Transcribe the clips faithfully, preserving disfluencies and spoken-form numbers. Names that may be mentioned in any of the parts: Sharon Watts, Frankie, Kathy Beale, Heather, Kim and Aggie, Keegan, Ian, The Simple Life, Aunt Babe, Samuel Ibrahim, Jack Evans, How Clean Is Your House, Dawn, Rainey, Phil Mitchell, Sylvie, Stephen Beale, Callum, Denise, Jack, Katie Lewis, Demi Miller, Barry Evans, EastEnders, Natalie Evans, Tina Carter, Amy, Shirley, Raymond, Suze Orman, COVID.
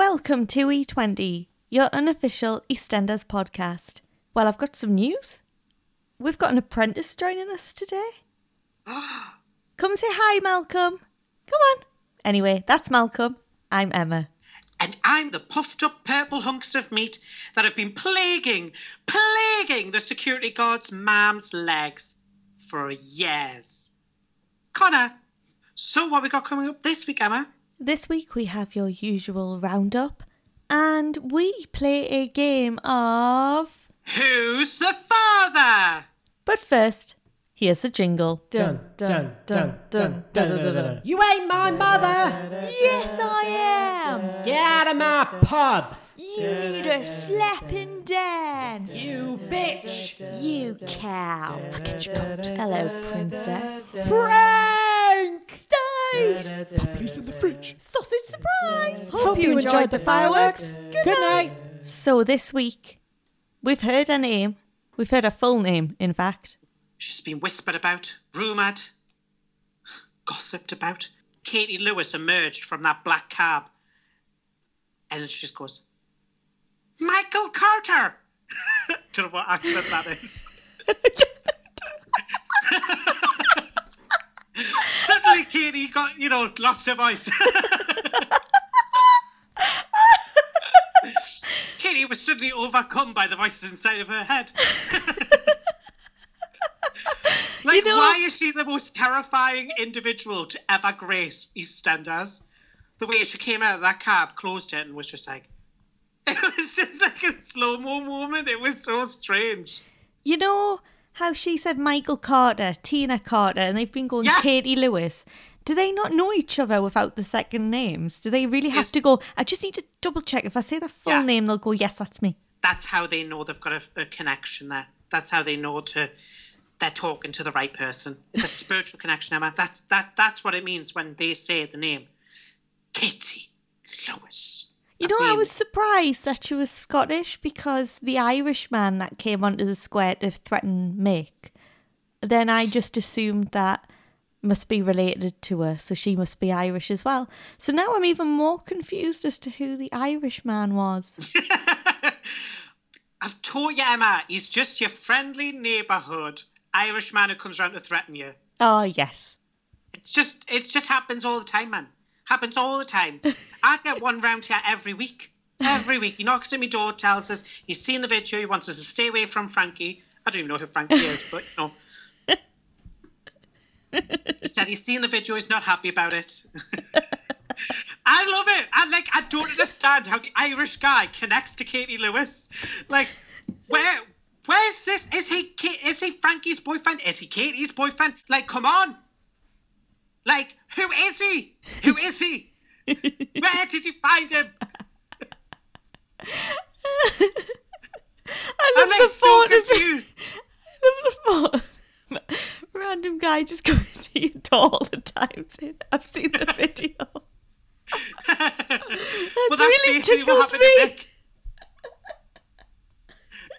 Welcome to E twenty, your unofficial EastEnders podcast. Well, I've got some news. We've got an apprentice joining us today. Come say hi, Malcolm. Come on. Anyway, that's Malcolm. I'm Emma. And I'm the puffed up purple hunks of meat that have been plaguing, plaguing the security guard's mum's legs for years. Connor, so what we got coming up this week, Emma? This week we have your usual roundup and we play a game of... Who's the father? But first, here's the jingle. Dun, dun, dun, dun, dun, dun, dun, dun. You ain't my mother! Yes, I am! Get out of my pub! You need a slapping down! You bitch! You cow! Look at your coat. Hello, princess. Frank! Stace! Poppies in the fridge. Sausage surprise! Hope, Hope you enjoyed, enjoyed the fireworks. Good, Good night. night! So this week, we've heard a name. We've heard a full name, in fact. She's been whispered about, rumoured, gossiped about. Katie Lewis emerged from that black cab. And then she just goes, Michael Carter! Don't know what accent that is. Suddenly Katie got, you know, lost her voice. Katie was suddenly overcome by the voices inside of her head. Like, you know, why is she the most terrifying individual to ever grace EastEnders? The way she came out of that cab, closed it, and was just like... It was just like a slow-mo moment. It was so strange. You know how she said Michael Carter, Tina Carter, and they've been going yes. Katie Lewis. Do they not know each other without the second names? Do they really have yes. to go, I just need to double-check. If I say their full yeah. name, they'll go, yes, that's me. That's how they know they've got a, a connection there. That's how they know to... They're talking to the right person. It's a spiritual connection, Emma. That's that. That's what it means when they say the name. Katie Lewis. You know, I was surprised that she was Scottish because the Irish man that came onto the square to threaten Mick, then I just assumed that must be related to her, so she must be Irish as well. So now I'm even more confused as to who the Irish man was. I've taught you, Emma. He's just your friendly neighbourhood Irish man who comes round to threaten you. Oh, yes. It's just, it just happens all the time, man. Happens all the time. I get one round here every week. Every week. He knocks on my door, tells us he's seen the video, he wants us to stay away from Frankie. I don't even know who Frankie is, but, you know. He said he's seen the video, he's not happy about it. I love it. I like. I don't understand how the Irish guy connects to Katie Lewis. Like, where... Where's this? Is he is he Frankie's boyfriend? Is he Katie's boyfriend? Like, come on. Like, who is he? Who is he? Where did you find him? I love I'm like the so confused. I love the thought. Random guy just going to your door all the time saying, I've seen the video. Well, that's really tickled me.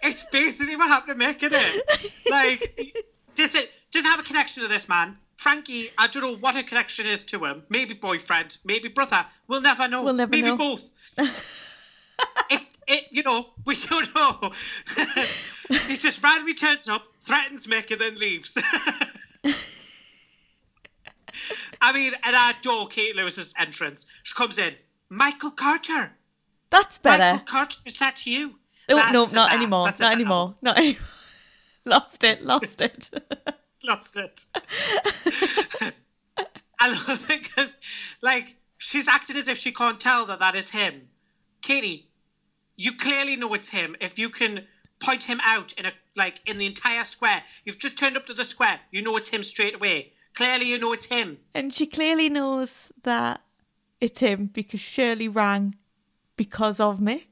It's basically what happened to Mick, isn't it? Like, does it doesn't have a connection to this man. Frankie, I don't know what her connection is to him. Maybe boyfriend, maybe brother. We'll never know. We'll never maybe know. both. it, it, you know, we don't know. He just randomly turns up, threatens Mick, and then leaves. I mean, and I adore Kate Lewis's entrance. She comes in, Michael Carter. That's better. Michael Carter, is that to you? Oh, no, not, bad, anymore, not, bad, anymore, not anymore, not anymore. Lost it, lost it. Lost it. I love it because, like, she's acted as if she can't tell that that is him. Katie, you clearly know it's him. If you can point him out in a like in the entire square, you've just turned up to the square, you know it's him straight away. Clearly you know it's him. And she clearly knows that it's him because Shirley rang because of Mick.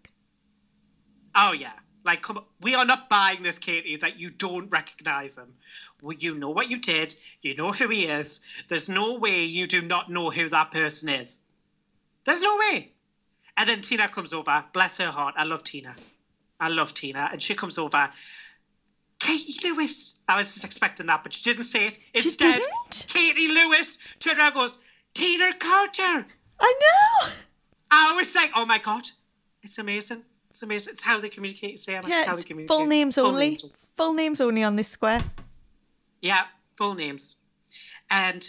Oh, yeah. Like, come on. We are not buying this, Katie, that you don't recognise him. Well, you know what you did. You know who he is. There's no way you do not know who that person is. There's no way. And then Tina comes over. Bless her heart. I love Tina. I love Tina. And she comes over. Katie Lewis. I was just expecting that, but she didn't say it. Instead, Katie Lewis turned around and goes, Tina Carter. I know. I was like, oh my God, it's amazing. It's amazing. It's how they communicate, Sam. Yeah, it's how they communicate. Full names full only. Names. Full names only on this square. Yeah, full names. And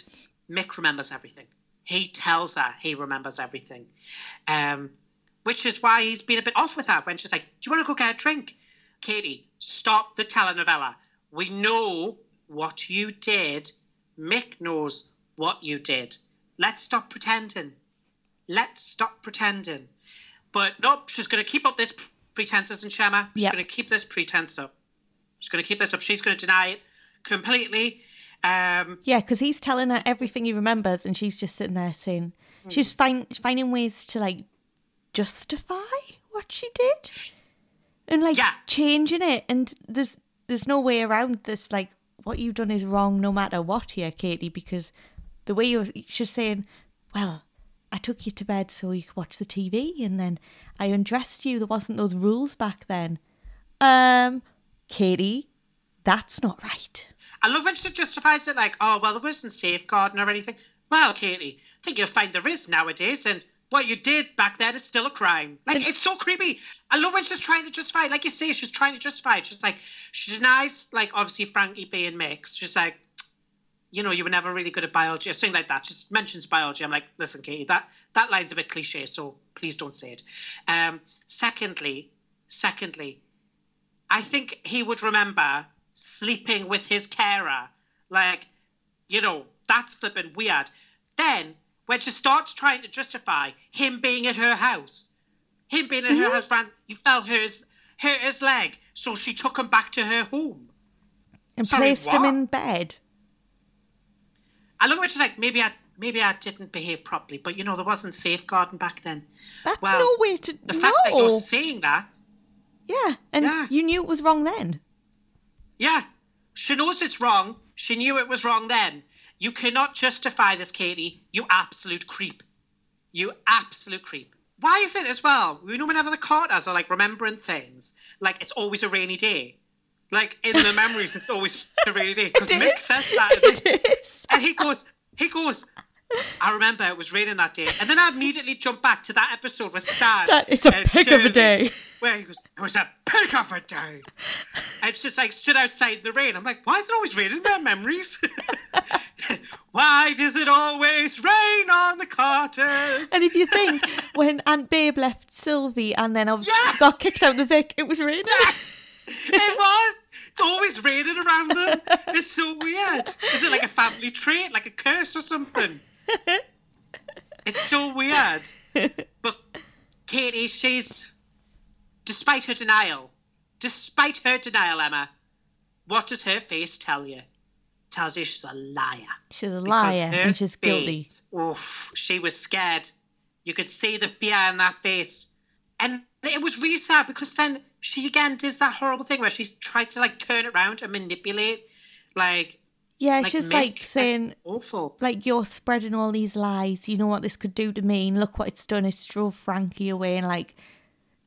Mick remembers everything. He tells her he remembers everything. Um, which is why he's been a bit off with her when she's like, do you want to go get a drink? Katie, stop the telenovela. We know what you did. Mick knows what you did. Let's stop pretending. Let's stop pretending. But nope, she's going to keep up this pretenses and Shema. She's yep. going to keep this pretense up. She's going to keep this up. She's going to deny it completely. Um, yeah, because he's telling her everything he remembers and she's just sitting there saying, mm-hmm. she's find, finding ways to like justify what she did and like yeah. changing it. And there's there's no way around this. Like, what you've done is wrong no matter what here, Katie, because the way you're, she's saying, well, I took you to bed so you could watch the T V and then I undressed you. There wasn't those rules back then. Um, Katie, that's not right. I love when she justifies it like, oh, well, there wasn't safeguarding or anything. Well, Katie, I think you'll find there is nowadays, and what you did back then is still a crime. Like, it's so creepy. I love when she's trying to justify it. Like you say, she's trying to justify it. She's like, she denies, like, obviously, Frankie being mixed. She's like, you know, you were never really good at biology or something like that. She mentions biology. I'm like, listen, Katie, that, that line's a bit cliche, so please don't say it. Um, secondly, secondly, I think he would remember sleeping with his carer. Like, you know, that's flipping weird. Then when she starts trying to justify him being at her house, him being at mm-hmm. her house, Fran, he fell his, hurt his leg, so she took him back to her home. And Sorry, placed what? him in bed. I love what she's like, maybe I maybe I didn't behave properly, but, you know, there wasn't safeguarding back then. That's well, no way to... The fact no. that you're saying that... Yeah, and yeah. you knew it was wrong then. Yeah. She knows it's wrong. She knew it was wrong then. You cannot justify this, Katie. You absolute creep. You absolute creep. Why is it as well? We know whenever the Carters are, like, remembering things, like, it's always a rainy day. Like, in the memories, it's always a rainy day. Because Mick says that. It is. And he goes, he goes, I remember it was raining that day. And then I immediately jump back to that episode with Stan. It's a pig Shirley, of a day. Where he goes, it was a pig of a day. And it's just like, stood outside in the rain. I'm like, why is it always raining in their memories? Why does it always rain on the Carters? And if you think, when Aunt Babe left Sylvie and then obviously yes! got kicked out of the Vic, it was raining. Yeah. It was. It's always raining around them. It's so weird. Is it like a family trait, like a curse or something? It's so weird. But Katie, she's, despite her denial, despite her denial, Emma, what does her face tell you? Tells you she's a liar. She's a liar and she's guilty. Oof, she was scared. You could see the fear in that face. And it was really sad because then she again does that horrible thing where she tries to like turn it around and manipulate, like yeah, like she's Mick. Like saying it's awful. Like, you're spreading all these lies. You know what this could do to me, and look what it's done. It's drove Frankie away, and like,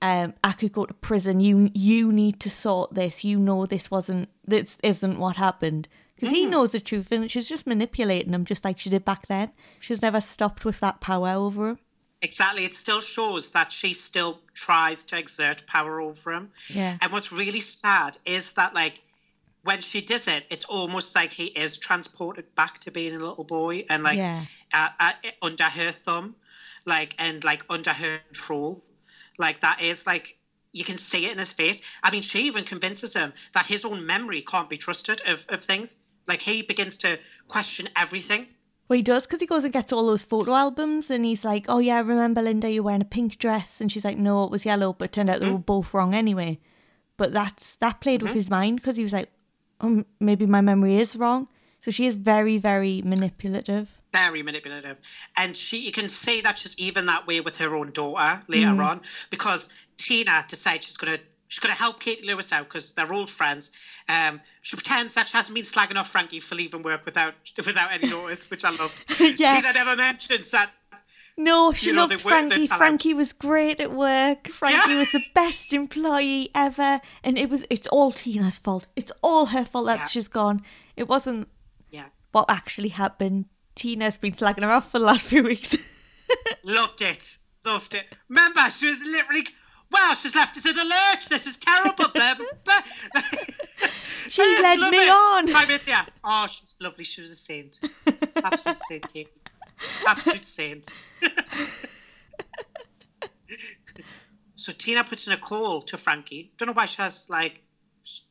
um, I could go to prison. You you need to sort this. You know this wasn't this isn't what happened because mm. he knows the truth, and she's just manipulating him, just like she did back then. She's never stopped with that power over him. Exactly. It still shows that she still tries to exert power over him. Yeah. And what's really sad is that, like, when she does it, it's almost like he is transported back to being a little boy and, like, yeah. uh, uh, under her thumb, like, and, like, under her control. Like, that is, like, you can see it in his face. I mean, she even convinces him that his own memory can't be trusted of, of things. Like, he begins to question everything. Well, he does, because he goes and gets all those photo albums and he's like, oh, yeah, I remember, Linda, you're wearing a pink dress. And she's like, no, it was yellow, but it turned out mm-hmm. they were both wrong anyway. But that's that played mm-hmm. with his mind because he was like, oh, maybe my memory is wrong. So she is very, very manipulative. Very manipulative. And she, you can see that she's even that way with her own daughter later mm-hmm. on, because Tina decides she's going to she's going to help Katie Lewis out because they're old friends. Um, she pretends that she hasn't been slagging off Frankie for leaving work without without any notice, which I loved. yeah. Tina never mentions that. No, she loved know, Frankie. Frankie was great at work. Frankie yeah. was the best employee ever, and it was it's all Tina's fault. It's all her fault that yeah. she's gone. It wasn't yeah. what actually happened. Tina's been slagging her off for the last few weeks. Loved it. Loved it. Remember, she was literally... wow, she's left us in the lurch. This is terrible. She led me it. on. Five minutes, yeah. Oh, she was lovely. She was a saint. Absolute saint, Katie. Absolute saint. So Tina puts in a call to Frankie. Don't know why she has, like,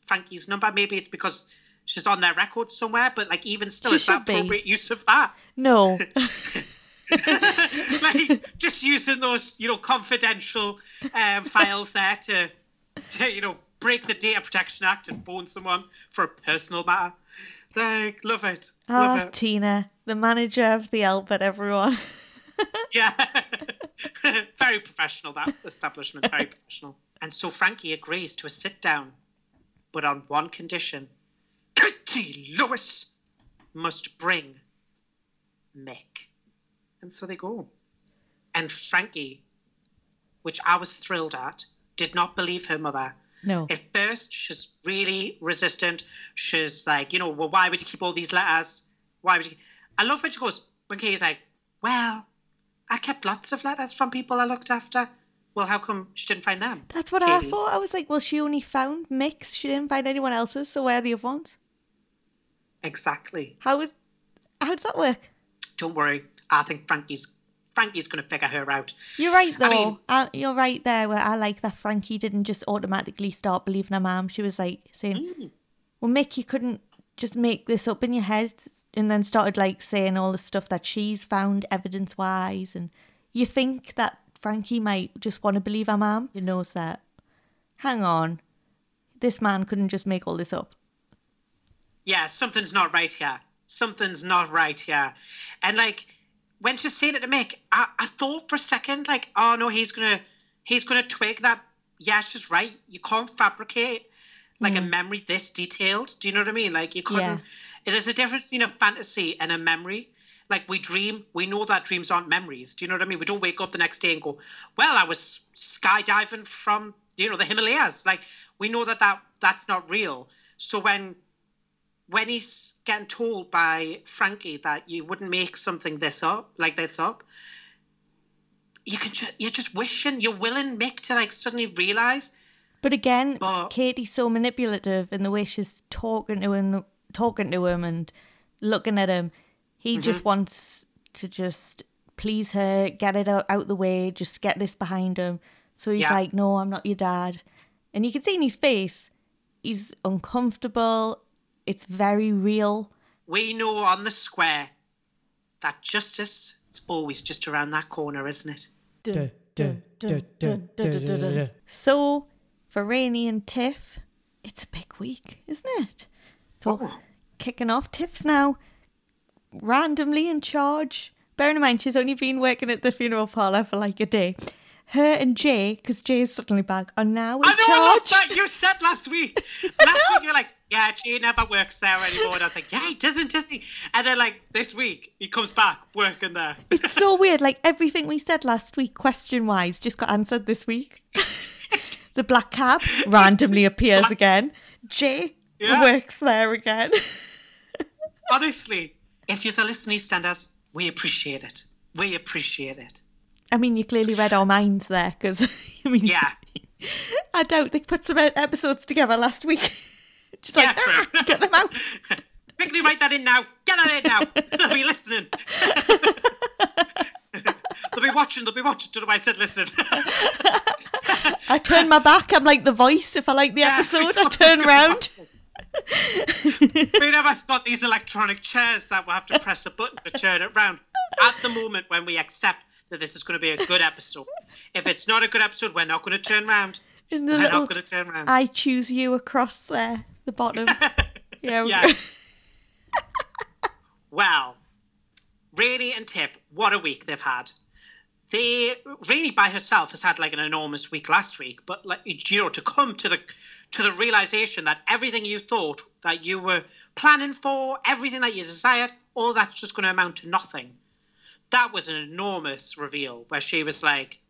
Frankie's number. Maybe it's because she's on their record somewhere, but, like, even still, she is that appropriate be. use of that? No. Like, just using those, you know, confidential um, files there to, to, you know, break the Data Protection Act and phone someone for a personal matter. Like, love it. Love oh, it. Tina, the manager of the Albert, everyone. Yeah. Very professional, that establishment. Very professional. And so Frankie agrees to a sit-down, but on one condition. Katie Lewis must bring Mick. And so they go. And Frankie, which I was thrilled at, did not believe her mother. No. At first, she's really resistant. She's like, you know, well, why would you keep all these letters? Why would you? I love when she goes, when Katie's like, well, I kept lots of letters from people I looked after. Well, how come she didn't find them? That's what Katie. I thought. I was like, well, she only found Mick's. She didn't find anyone else's. So where are the other ones? Exactly. How is? How does that work? Don't worry. I think Frankie's Frankie's going to figure her out. You're right, though. I mean, I, you're right there. Where I like that Frankie didn't just automatically start believing her mum. She was like saying, mm. well, Mick, you couldn't just make this up in your head, and then started like saying all the stuff that she's found evidence-wise. And you think that Frankie might just want to believe her mum. She knows that, hang on, this man couldn't just make all this up. Yeah, something's not right here. Something's not right here. And like... when she's saying it to Mick, I, I thought for a second, like, oh no, he's gonna he's gonna twig that. Yeah, she's right. You can't fabricate like mm. a memory this detailed. Do you know what I mean? Like you couldn't. Yeah. There's a difference between a fantasy and a memory. Like we dream, we know that dreams aren't memories. Do you know what I mean? We don't wake up the next day and go, well, I was skydiving from you know the Himalayas. Like we know that, that that's not real. So when when he's getting told by Frankie that you wouldn't make something this up, like this up, you can ju- you're just wishing, you're willing Mick to like suddenly realise. But again, but, Katie's so manipulative in the way she's talking to him, talking to him and looking at him. He mm-hmm. just wants to just please her, get it out, out the way, just get this behind him. So he's yeah. like, no, I'm not your dad. And you can see in his face, he's uncomfortable. It's very real. We know on the square that justice is always just around that corner, isn't it? So, for Rainey and Tiff, it's a big week, isn't it? It's all oh. kicking off. Tiff's now randomly in charge. Bearing in mind, she's only been working at the funeral parlour for like a day. Her and Jay, because Jay is suddenly back, are now in I know, charge. I love that. You said last week. Last week you were like, yeah, Jay never works there anymore. And I was like, yeah, he doesn't, does he? And then, like, this week, he comes back working there. It's so weird. Like, everything we said last week, question-wise, just got answered this week. The black cab randomly appears black- again. Jay yeah. works there again. Honestly, if you're listening, EastEnders, we appreciate it. We appreciate it. I mean, you clearly read our minds there, because, I mean... yeah. I doubt they put some episodes together last week. Just yeah, like, ah, get them out. Quickly write that in now. Get that in now. They'll be listening. They'll be watching. They'll be watching. Don't know why I said listen. I turn my back. I'm like the voice. If I like the yeah, episode, I turn round. We've never got these electronic chairs that we'll have to press a button to turn it round. At the moment when we accept that this is going to be a good episode. If it's not a good episode, we're not going to turn round. In the we're not going to turn round. I choose you across there. The bottom. Yeah. yeah. Wow. Rainey and Tiff, what a week they've had. They Rainey by herself has had like an enormous week last week, but like you know, to come to the to the realization that everything you thought that you were planning for, everything that you desired, all that's just going to amount to nothing. That was an enormous reveal where she was like,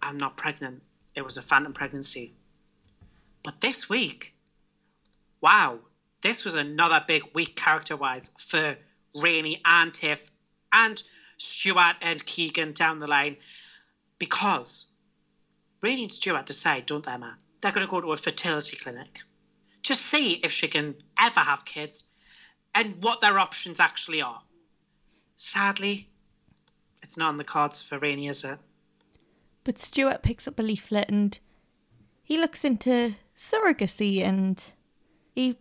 I'm not pregnant. It was a phantom pregnancy. But this week, wow, this was another big week character-wise for Rainey and Tiff and Stuart and Keegan down the line. because Rainey and Stuart have to say, don't they, man? They're going to go to a fertility clinic to see if she can ever have kids and what their options actually are. Sadly, it's not on the cards for Rainey, is it? But Stuart picks up a leaflet and he looks into surrogacy and he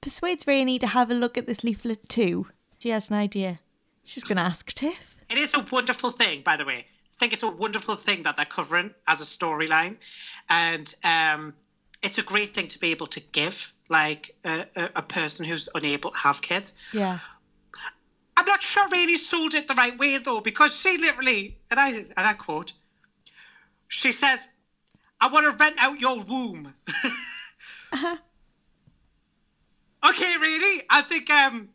persuades Rainey to have a look at this leaflet too. She has an idea. She's going to ask Tiff. It is a wonderful thing, by the way. I think it's a wonderful thing that they're covering as a storyline. And um, it's a great thing to be able to give, like, a, a, a person who's unable to have kids. Yeah. I'm not sure Rainey sold it the right way, though, because she literally, and I, and I quote, she says, I want to rent out your womb. uh-huh. Okay, Rainey, I think, um,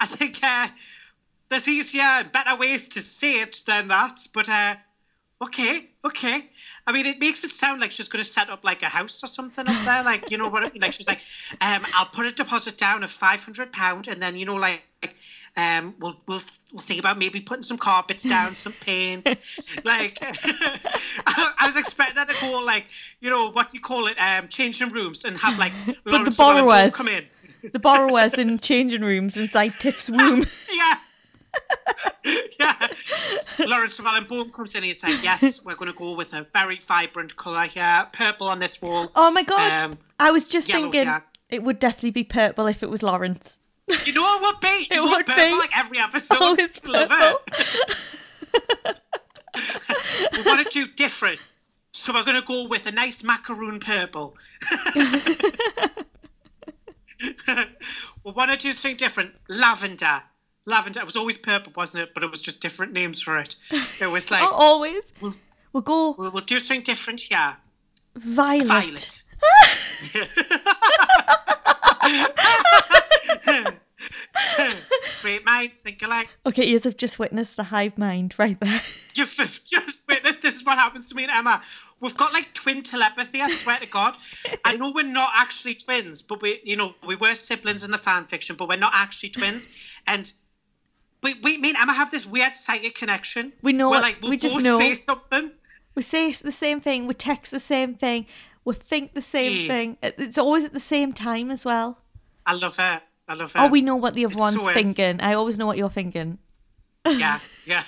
I think uh, there's easier and better ways to say it than that. But, uh, okay, okay. I mean, it makes it sound like she's going to set up, like, a house or something up there. Like, you know what I mean? Like, she's like, um, I'll put a deposit down of five hundred pounds and then, you know, like, like Um, we'll we'll we'll think about maybe putting some carpets down, some paint. Like I, I was expecting that to go like, you know, what do you call it, um, changing rooms, and have like but the borrowers come in. The borrowers in changing rooms inside Tiff's womb. Yeah. Yeah. Lawrence of Allenbaum comes in and he's like, yes, we're going to go with a very vibrant colour here, purple on this wall. Oh my God. Um, I was just yellow, thinking yeah. It would definitely be purple if it was Lawrence. You know what would be? It, it would purple, be. Like every episode. Always love it. We want to do different. So we're going to go with a nice macaroon purple. We want to do something different. Lavender. Lavender. It was always purple, wasn't it? But it was just different names for it. It was like... Not always. We'll, we'll go... We'll, we'll do something different, yeah. Violet. Violet. Great minds think alike. Okay, you have just witnessed a hive mind right there. You've just witnessed. This is what happens to me and Emma. We've got like twin telepathy. I swear to God. I know we're not actually twins, but we, you know, we were siblings in the fan fiction, but we're not actually twins. And we, we, me and Emma have this weird psychic connection. We know. We're like we'll we just both know. Say something. We say the same thing. We text the same thing. We think the same yeah. thing. It's always at the same time as well. I love it. I love it. Oh, we know what the other it's one's so thinking. I always know what you're thinking. Yeah, yeah.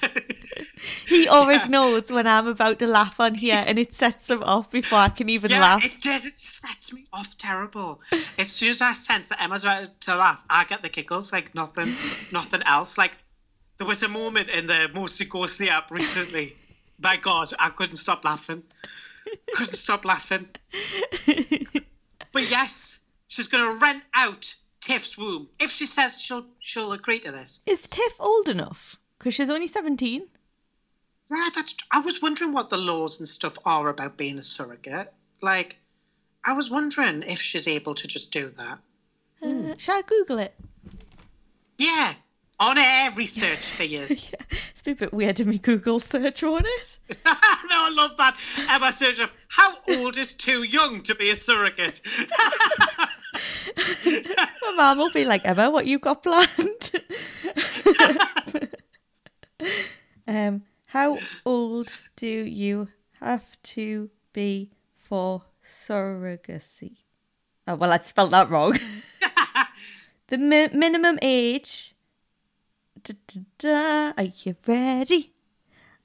He always yeah. knows when I'm about to laugh on here, and it sets him off before I can even yeah, laugh. It does. It sets me off terrible. As soon as I sense that Emma's about to laugh, I get the giggles like nothing, nothing else. Like there was a moment in the Mostly Ghostly app recently. My God, I couldn't stop laughing. Couldn't stop laughing. But yes, she's going to rent out Tiff's womb if she says she'll she'll agree to this. Is Tiff old enough? Because she's only seventeen. Yeah, that's. I was wondering what the laws and stuff are about being a surrogate. Like, I was wondering if she's able to just do that. Uh, mm. Shall I Google it? Yeah, on air research for years. It's a bit weird to me Google search on it. No, I love that. Emma search up how old is too young to be a surrogate. My mum will be like, Emma, what you got planned? um, how old do you have to be for surrogacy? Oh, well, I spelled that wrong. The mi- minimum age. Da, da, da. Are you ready?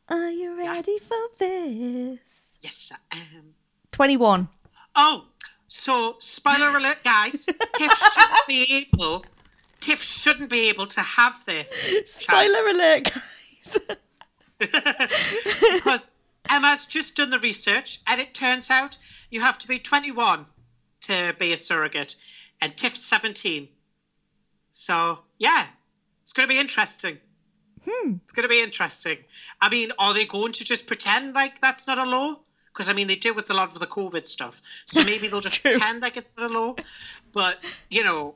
Are you ready yeah. for this? Yes, I am. twenty-one. Oh. So, spoiler alert, guys, Tiff shouldn't be able, Tiff shouldn't be able to have this. Spoiler child. Alert, guys. Because Emma's just done the research and it turns out you have to be twenty-one to be a surrogate and Tiff's seventeen. So, yeah, it's going to be interesting. Hmm. It's going to be interesting. I mean, are they going to just pretend like that's not a law? Because, I mean, they do with a lot of the COVID stuff. So maybe they'll just pretend like it's not a law. But, you know,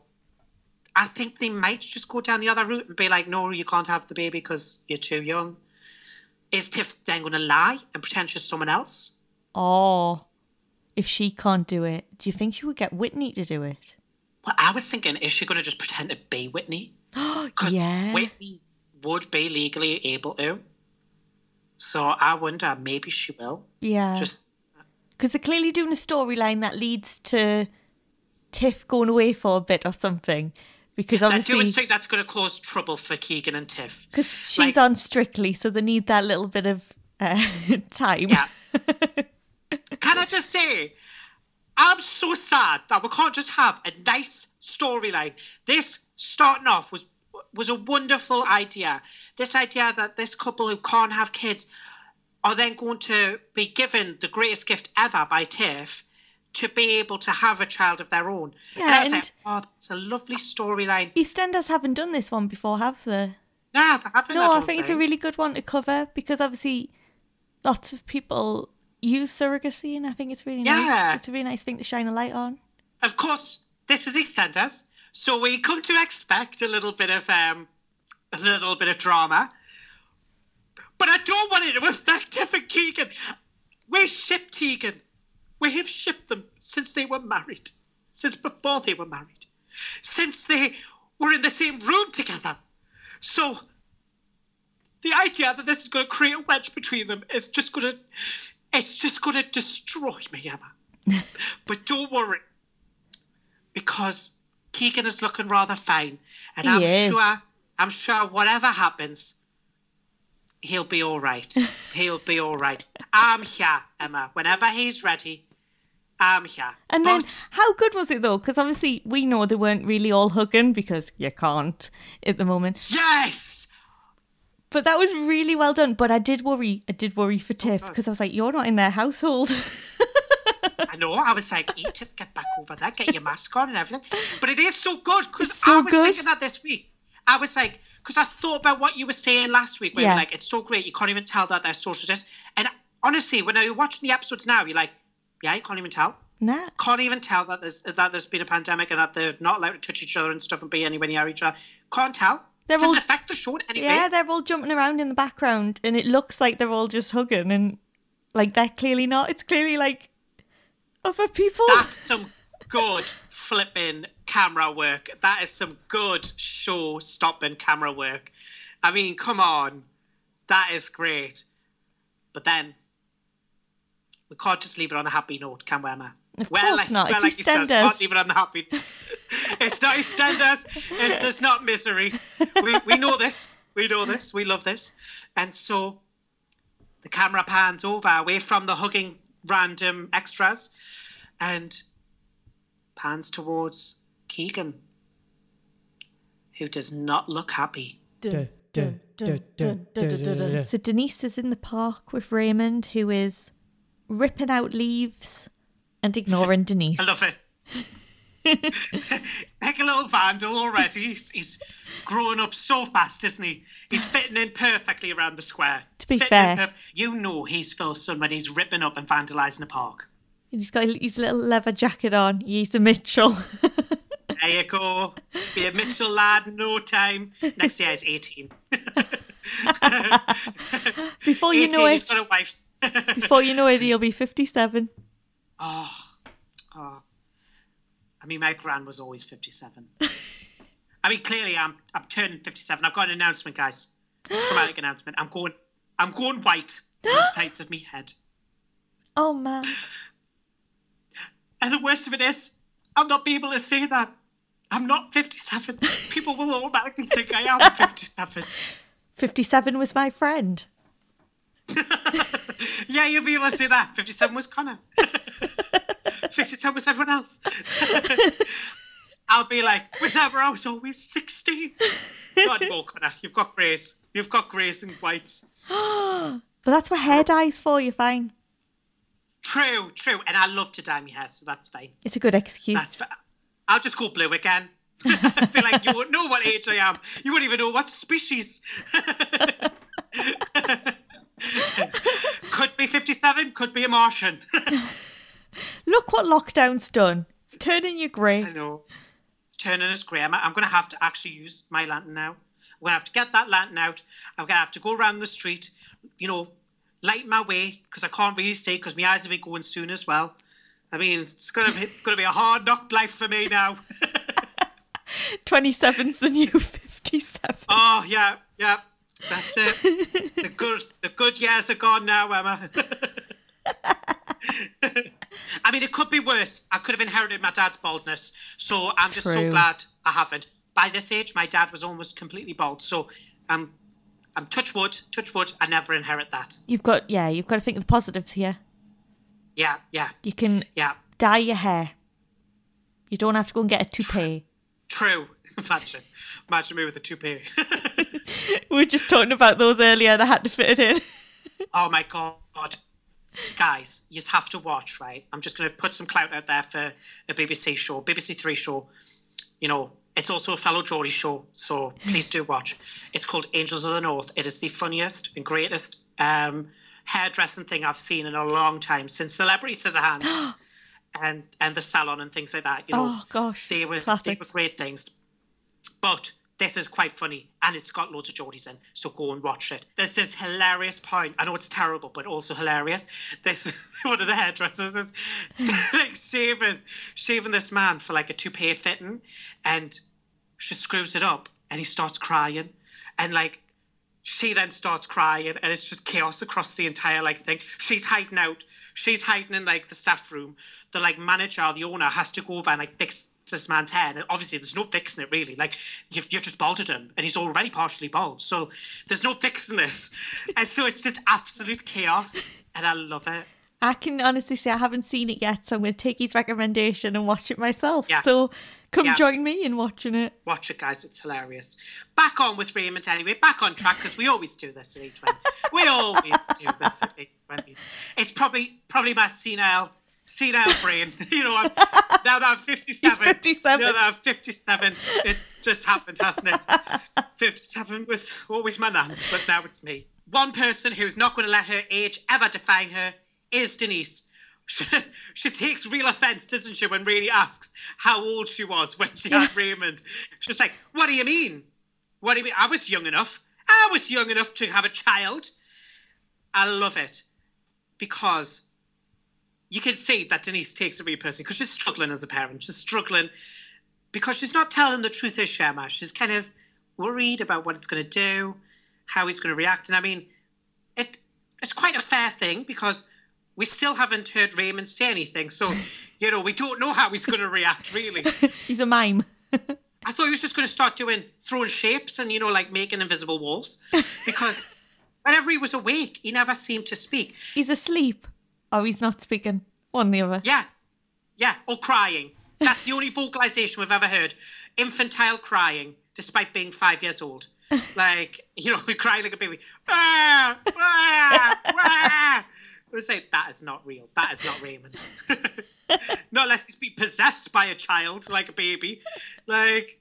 I think they might just go down the other route and be like, no, you can't have the baby because you're too young. Is Tiff then going to lie and pretend she's someone else? Oh, if she can't do it, do you think she would get Whitney to do it? Well, I was thinking, is she going to just pretend to be Whitney? Because yeah. Whitney would be legally able to. So I wonder, maybe she will. Yeah. Just because they're clearly doing a storyline that leads to Tiff going away for a bit or something. Because obviously, I do think that's going to cause trouble for Keegan and Tiff. Because she's like, on Strictly, so they need that little bit of uh, time. Yeah. Can I just say, I'm so sad that we can't just have a nice storyline. This, starting off, was was a wonderful idea. This idea that this couple who can't have kids are then going to be given the greatest gift ever by Tiff, to be able to have a child of their own. Yeah, and I was and like, oh, that's a lovely storyline. EastEnders haven't done this one before, have they? Nah, they haven't. No, I, I think, think it's a really good one to cover, because obviously lots of people use surrogacy, and I think it's really yeah. nice. It's a really nice thing to shine a light on. Of course, this is EastEnders, so we come to expect a little bit of um, a little bit of drama. But I don't want it to affect Tiff and Keegan. We ship Keegan. We have shipped them since they were married, since before they were married, since they were in the same room together. So the idea that this is going to create a wedge between them is just going to, it's just going to destroy me, Emma. But don't worry, because Keegan is looking rather fine, and he I'm is. sure, I'm sure whatever happens, he'll be all right. He'll be all right. I'm here, Emma. Whenever he's ready. Um, yeah. And but... then, how good was it though? Because obviously we know they weren't really all hugging, because you can't at the moment. Yes. But that was really well done. But I did worry. I did worry for so Tiff, because I was like, "You're not in their household." I know. I was like, "E Tiff, get back over there. Get your mask on and everything." But it is so good, because so I was good. thinking that this week. I was like, because I thought about what you were saying last week, where yeah. you were like, "It's so great. You can't even tell that they're social distance." And honestly, when you're watching the episodes now, you're like, yeah, you can't even tell. No. Can't even tell that there's that there's been a pandemic and that they're not allowed to touch each other and stuff and be anywhere near each other. Can't tell. They're it doesn't all, affect the show in any way. Yeah, they're all jumping around in the background and it looks like they're all just hugging, and like they're clearly not. It's clearly like other people. That's some good flipping camera work. That is some good show stopping camera work. I mean, come on. That is great. But then we can't just leave it on a happy note, can we, Emma? Of well, course like, not. Well, it's like EastEnders. Can't leave it on a happy note. It's not EastEnders. It, it's not misery. We we know this. We know this. We love this. And so the camera pans over away from the hugging random extras and pans towards Keegan, who does not look happy. Duh. Dun, dun, dun, dun, dun, dun, dun. So Denise is in the park with Raymond, who is ripping out leaves and ignoring Denise. I love it. Like a little vandal already. He's, he's growing up so fast, isn't he? He's fitting in perfectly around the square. To be fitting fair, perf- you know he's Phil's son when he's ripping up and vandalising the park. He's got his little leather jacket on. He's a Mitchell. There you go. Be a Mitchell lad in no time. Next year he's eighteen. Before you eighteen, know it, he's got a wife. Before you know it, he'll be fifty-seven. Oh, oh. I mean, my gran was always fifty-seven. I mean, clearly, I'm I'm turning fifty-seven. I've got an announcement, guys. Traumatic announcement. I'm going. I'm going white on the sides of me head. Oh man. And the worst of it is, I'll not be able to say that. I'm not fifty-seven. People will automatically think I am fifty-seven. fifty-seven was my friend. Yeah, you'll be able to say that. fifty-seven was Connor. fifty-seven was everyone else. I'll be like, with that, I was always sixteen. God, no, Connor. You've got grays. You've got grays and whites. But that's what hair dye's for, you're fine. True, true. And I love to dye my hair, so that's fine. It's a good excuse. That's fine. I'll just go blue again. I feel like you won't know what age I am. You won't even know what species. Could be fifty-seven, could be a Martian. Look what lockdown's done. It's turning you grey. I know. It's turning us grey. I'm, I'm going to have to actually use my lantern now. I'm going to have to get that lantern out. I'm going to have to go around the street, you know, light my way, because I can't really see, because my eyes will be going soon as well. I mean, it's going to be, it's going to be a hard knock life for me now. twenty-seven's the new fifty-seven. Oh, yeah, yeah. That's it. The good, the good years are gone now, Emma. I mean, it could be worse. I could have inherited my dad's baldness, so I'm just True. so glad I haven't. By this age, my dad was almost completely bald, so um, I'm touch wood, touch wood, I never inherit that. You've got, yeah, you've got to think of the positives here. Yeah, yeah. You can yeah. dye your hair. You don't have to go and get a toupee. True. Imagine. Imagine me with a toupee. We were just talking about those earlier and I had to fit it in. Oh, my God. Guys, you just have to watch, right? I'm just going to put some clout out there for a B B C show, B B C Three show. You know, it's also a fellow Geordie show, so please do watch. It's called Angels of the North. It is the funniest and greatest um, hairdressing thing I've seen in a long time, since Celebrity Scissorhands and, and The Salon and things like that. You know, oh, gosh. They were, they were great things. But this is quite funny, and it's got loads of Geordies in, so go and watch it. There's this hilarious point. I know it's terrible, but also hilarious. This one of the hairdressers is like shaving, shaving this man for like a toupee fitting, and she screws it up, and he starts crying, and like she then starts crying, and it's just chaos across the entire like thing. She's hiding out. She's hiding in like the staff room. The like manager, the owner, has to go over and like fix this man's hair, and obviously there's no fixing it really, like you've, you've just balded him and he's already partially bald, so there's no fixing this. And so it's just absolute chaos, and I love it. I can honestly say I haven't seen it yet, so I'm going to take his recommendation and watch it myself. Yeah. So come yeah. join me in watching it. Watch it, guys, it's hilarious. Back on with Raymond anyway, back on track, because we always do this at E twenty. We always do this at E twenty. It's probably probably my senile senile brain, you know. I'm, now that I'm fifty-seven, fifty-seven now that I'm fifty-seven, it's just happened, hasn't it? fifty-seven was always my nan, but now it's me. One person who's not going to let her age ever define her is Denise. She, she takes real offence, doesn't she, when Rainey asks how old she was when she had Raymond. She's like, what do you mean? What do you mean? I was young enough. I was young enough to have a child. I love it, because you can see that Denise takes it really personally, because she's struggling as a parent. She's struggling because she's not telling the truth as Shema. She's kind of worried about what it's going to do, how he's going to react. And I mean, it it's quite a fair thing, because we still haven't heard Raymond say anything. So, you know, we don't know how he's going to react, really. He's a mime. I thought he was just going to start doing throwing shapes and, you know, like making invisible walls, because whenever he was awake, he never seemed to speak. He's asleep. Oh, he's not speaking. One or the other. Yeah. Yeah. Or crying. That's the only vocalisation we've ever heard. Infantile crying, despite being five years old. Like, you know, we cry like a baby. Ah, ah, ah. We say, that is not real. That is not Raymond. Not unless he's been possessed by a child, like a baby. Like,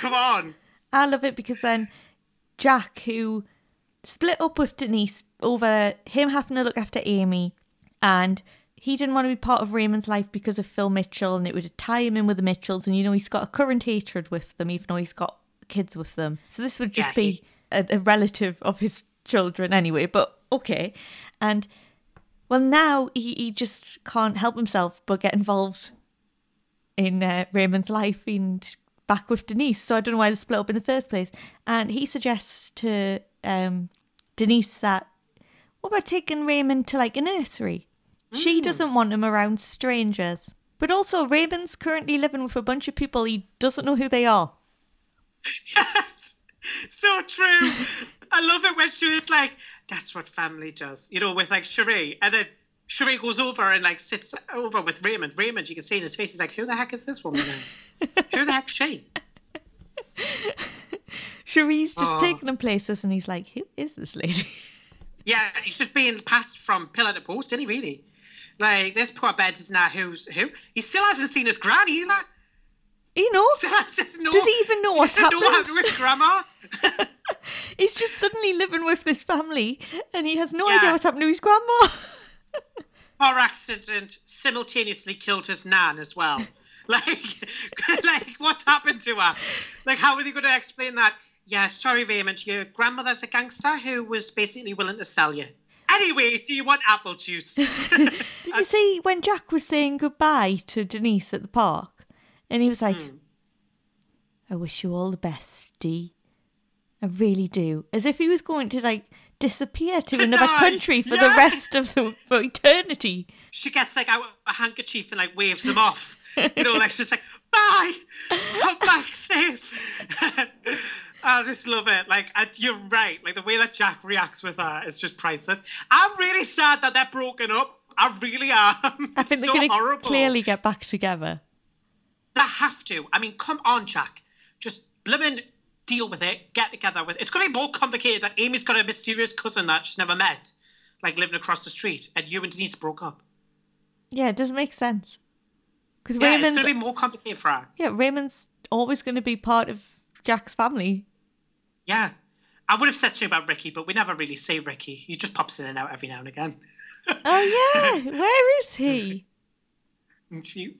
come on. I love it, because then Jack, who split up with Denise over him having to look after Amy, and he didn't want to be part of Raymond's life because of Phil Mitchell, and it would tie him in with the Mitchells, and you know he's got a current hatred with them, even though he's got kids with them. So this would just yeah, be a, a relative of his children anyway, but okay. And well, now he, he just can't help himself but get involved in uh, Raymond's life and back with Denise. So I don't know why they split up in the first place. And he suggests to um, Denise that, what about taking Raymond to like a nursery? Mm. She doesn't want him around strangers. But also Raymond's currently living with a bunch of people he doesn't know who they are. Yes, so true. I love it when she was like, that's what family does, you know, with like Cherie. And then Cherie goes over and like sits over with Raymond. Raymond, you can see in his face, he's like, who the heck is this woman? Who the heck is she? Cherie's just oh. taking him places and he's like, who is this lady? Yeah, he's just being passed from pillar to post, isn't he, really? Like, this poor bed doesn't know who's who. He still hasn't seen his gran either. He knows. Still hasn't know. Does he even know what's happened? He doesn't know how to his grandma. He's just suddenly living with this family, and he has no yeah. idea what's happened to his grandma. Our accident simultaneously killed his nan as well. Like, like, what's happened to her? Like, how are they going to explain that? Yeah, sorry, Raymond, your grandmother's a gangster who was basically willing to sell you. Anyway, do you want apple juice? Did you see when Jack was saying goodbye to Denise at the park? And he was like, mm. I wish you all the best, Dee. I really do. As if he was going to, like, disappear to Tonight. another country for yeah. the rest of the for eternity. She gets, like, out a handkerchief and, like, waves them off. You know, like, she's like, bye! Come back safe! I just love it. Like, and you're right. Like, the way that Jack reacts with her is just priceless. I'm really sad that they're broken up. I really am. I think it's they're so going to clearly get back together. They have to. I mean, come on, Jack. Just blimmin' deal with it. Get together with it. It's going to be more complicated that Amy's got a mysterious cousin that she's never met, like living across the street, and you and Denise broke up. Yeah, it doesn't make sense. Because yeah, Raymond's, it's going to be more complicated for her. Yeah, Raymond's always going to be part of Jack's family. Yeah. I would have said something about Ricky, but we never really see Ricky. He just pops in and out every now and again. Oh, yeah. Where is he?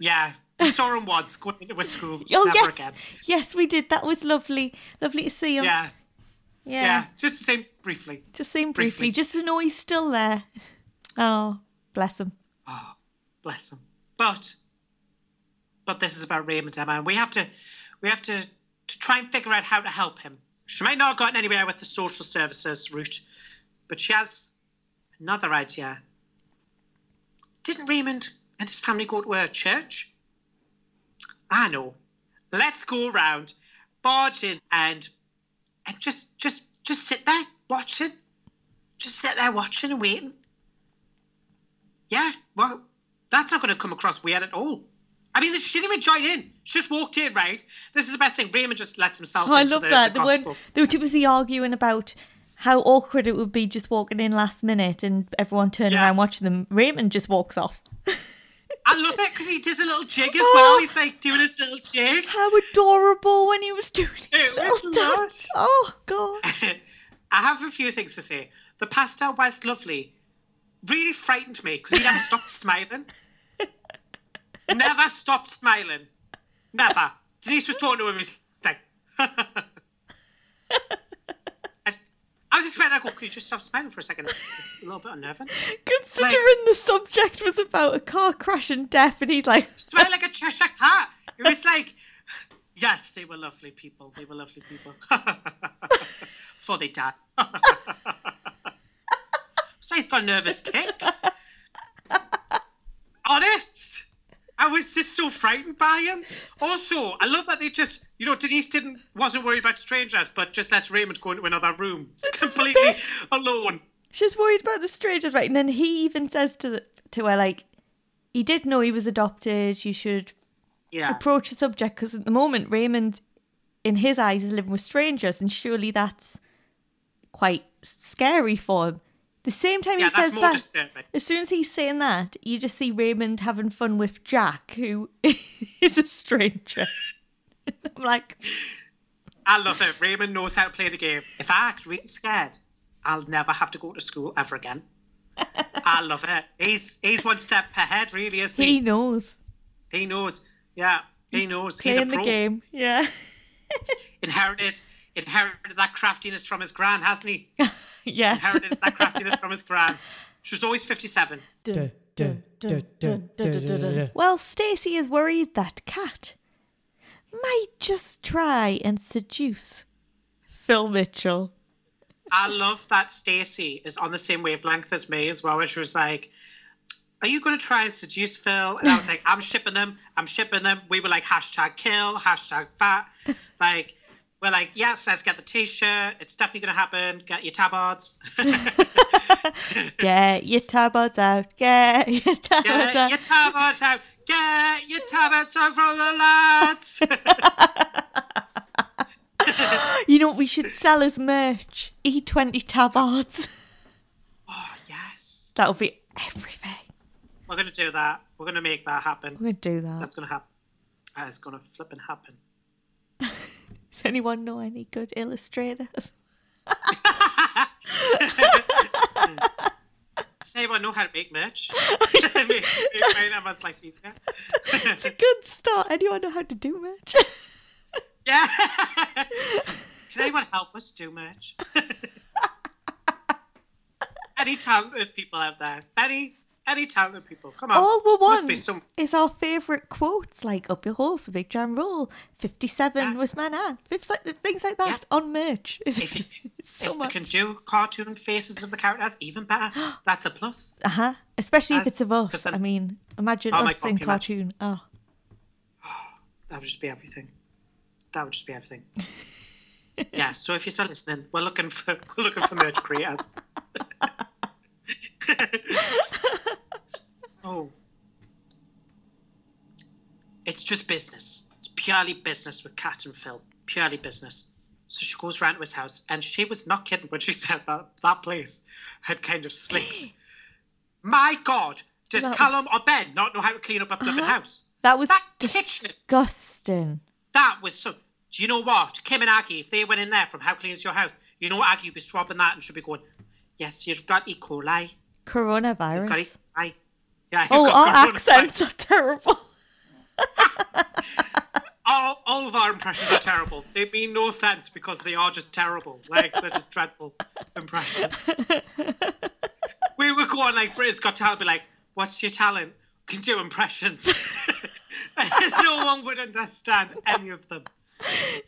Yeah. We saw him once going into a school. Oh, never yes. again. Yes, we did. That was lovely. Lovely to see him. Yeah. Yeah. yeah. Just to see him briefly. Just see him briefly. briefly. Just to know he's still there. Oh, bless him. Oh, bless him. But, but this is about Raymond, Emma. And we have to, we have to, to try and figure out how to help him. She might not have gotten anywhere with the social services route, but she has another idea. Didn't Raymond and his family go to a church? I know. Let's go round, barge in, and and just just just sit there watching. Just sit there watching and waiting. Yeah, well, that's not going to come across weird at all. I mean, she didn't even join in. She just walked in, right? This is the best thing. Raymond just lets himself. Oh, into I love the, that. The they, were, they were too busy arguing about how awkward it would be just walking in last minute and everyone turning yeah. around watching them. Raymond just walks off. I love it because he does a little jig as oh, well. He's like doing his little jig. How adorable when he was doing his it little dance. Oh, God. I have a few things to say. The pastor was lovely. Really frightened me because he never stopped smiling. Never stopped smiling. Never. Denise was talking to him. He's like, I was expecting, I go, could you just stop smiling for a second? It's a little bit unnerving. Considering like, the subject was about a car crash and death, and he's like... Smile like a Cheshire cat. It was like, yes, they were lovely people. They were lovely people. Before they died. So he's got a nervous tick. Honest. I was just so frightened by him. Also, I love that they just... You know, Denise didn't wasn't worried about strangers, but just lets Raymond go into another room this completely alone. She's worried about the strangers, right? And then he even says to the, to her, like, he did know he was adopted. You should yeah. approach the subject because at the moment, Raymond, in his eyes, is living with strangers, and surely that's quite scary for him. The same time yeah, he says that, disturbing. As soon as he's saying that, you just see Raymond having fun with Jack, who is a stranger. I'm like, I love it. Raymond knows how to play the game. If I act really scared, I'll never have to go to school ever again. I love it. He's he's one step ahead, really, isn't he? He knows. He knows. Yeah, he he's knows. He's a pro. The game. Yeah. inherited inherited that craftiness from his gran, hasn't he? Yeah. Inherited that craftiness from his gran. She was always fifty-seven. Dun, dun, dun, dun, dun, dun, dun, dun. Well, Stacey is worried that Kat might just try and seduce Phil Mitchell. I love that Stacey is on the same wavelength as me as well, which was like, are you going to try and seduce Phil? And I was like, I'm shipping them. I'm shipping them. We were like, hashtag kill, hashtag fat. Like, we're like, yes, let's get the T-shirt. It's definitely going to happen. Get your tabards. Get your tabards out. Get your tabards out. Get your tabards out. Get your tabards out from the lads. You know what we should sell as merch? E twenty tabards. Oh, yes. That'll be everything. We're going to do that. We're going to make that happen. We're going to do that. That's going to happen. That is going to flipping happen. Does anyone know any good illustrators? Does anyone know how to make merch? I was like, it's a good start. Anyone know how to do merch? Yeah. Can anyone help us do merch? Any talented people out there? Any Any talented people, come on. All we want some... is our favourite quotes, like "Up your hole for Big Jam Roll," fifty-seven yeah. was my nan, things like that yeah. on merch. Is if it, if so if much. They can do cartoon faces of the characters, even better. That's a plus. Uh huh. Especially That's, if it's of us. Then, I mean, imagine oh us God, in cartoon. Imagine. Oh. oh, that would just be everything. That would just be everything. Yeah. So if you're still listening, we're looking for we're looking for merch creators. So it's just business. It's purely business with Kat and Phil. Purely business. So she goes round to his house, and she was not kidding when she said that that place had kind of slipped. My God, does that Callum was... or Ben not know how to clean up a flipping uh-huh. house? That was that disgusting. Kitchen, that was so. Do you know what? Kim and Aggie, if they went in there from How Clean Is Your House, you know Aggie would be swabbing that and should be going, yes, you've got E. coli. Coronavirus. You've got E. coli. Yeah, oh, our accents are terrible. all, all of our impressions are terrible. They mean no offence because they are just terrible. Like, they're just dreadful impressions. We were going like, Britain's Got Talent, be like, what's your talent? Can do impressions. No one would understand any of them.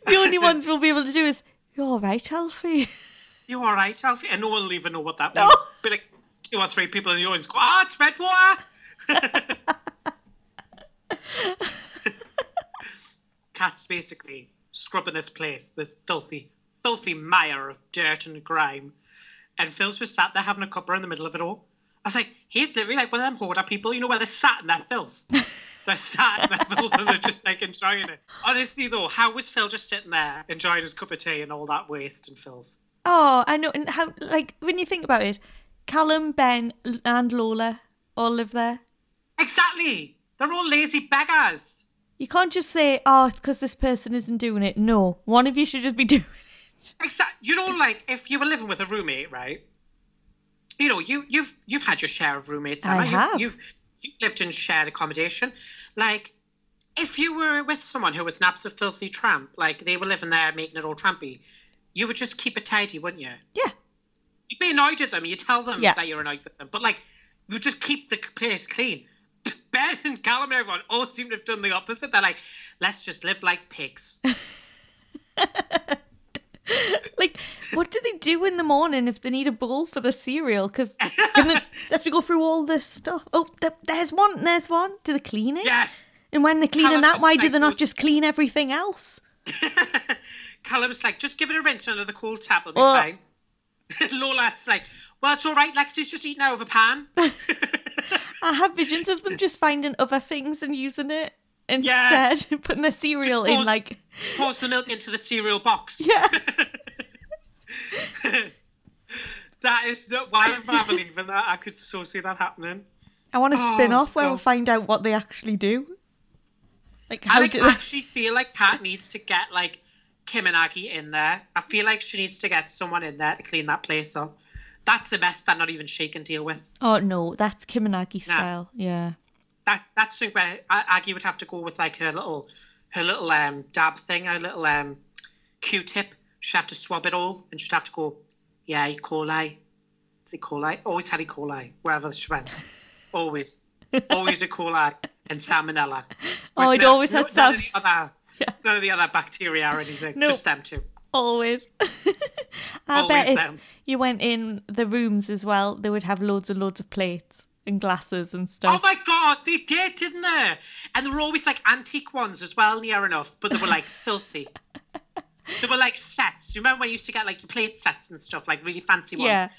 The only ones we'll be able to do is, you're all right, Alfie. You're all right, Alfie. And no one will even know what that no. means. Be like, two or three people in the audience go, ah, oh, it's Redwater. Kat's basically scrubbing this place, this filthy, filthy mire of dirt and grime. And Phil's just sat there having a cuppa in the middle of it all. I was like, he's really like one of them hoarder people, you know, where they're sat in their filth. They're sat in their filth and they're just like enjoying it. Honestly, though, how was Phil just sitting there enjoying his cup of tea and all that waste and filth? Oh, I know. And how, like, when you think about it, Callum, Ben and Lola all live there. Exactly. They're all lazy beggars. You can't just say, oh, it's because this person isn't doing it. No, one of you should just be doing it. Exactly. You know, like, if you were living with a roommate, right? You know, you, you've you've had your share of roommates, Emma. I have. You've, you've, you've lived in shared accommodation. Like, if you were with someone who was an absolute filthy tramp, like they were living there making it all trampy, you would just keep it tidy, wouldn't you? Yeah. You'd be annoyed at them. You tell them yeah. that you're annoyed with them. But, like, you just keep the place clean. Ben and Callum and everyone all seem to have done the opposite. They're like, let's just live like pigs. Like, what do they do in the morning if they need a bowl for the cereal? Because they have to go through all this stuff. Oh, th- there's one. There's one. Do they clean it? Yes. And when they're cleaning that, why do they not just clean everything else? Callum's like, just give it a rinse under the cold tap. It'll be oh. fine. Lola's like, well, it's all right, Lexi's just eating out of a pan. I have visions of them just finding other things and using it instead, yeah. putting their cereal pours, in, like... pour the milk into the cereal box. Yeah. That is... Why am I believing that? I could so see that happening. I want a oh, spin-off where God. we'll find out what they actually do. Like, how I like, do they... actually feel like Kat needs to get, like, Kim and Aggie in there. I feel like she needs to get someone in there to clean that place up. That's a mess that not even she can deal with. Oh no, that's Kim and Aggie style. No. Yeah, that that's where Aggie would have to go with like her little her little um dab thing, her little um Q-tip. She'd have to swab it all, and she'd have to go, yeah, E. coli. It's E. coli. Always had E. coli wherever she went. Always, always E. coli and salmonella. Oh, it always had salmonella. Yeah. None of the other bacteria or anything. Nope. Just them two. Always. I Always bet if them. you went in the rooms as well, they would have loads and loads of plates and glasses and stuff. Oh my God, they did, didn't they? And they were always like antique ones as well, near enough, but they were like filthy. They were like sets. You remember when you used to get like your plate sets and stuff, like really fancy ones? Yeah.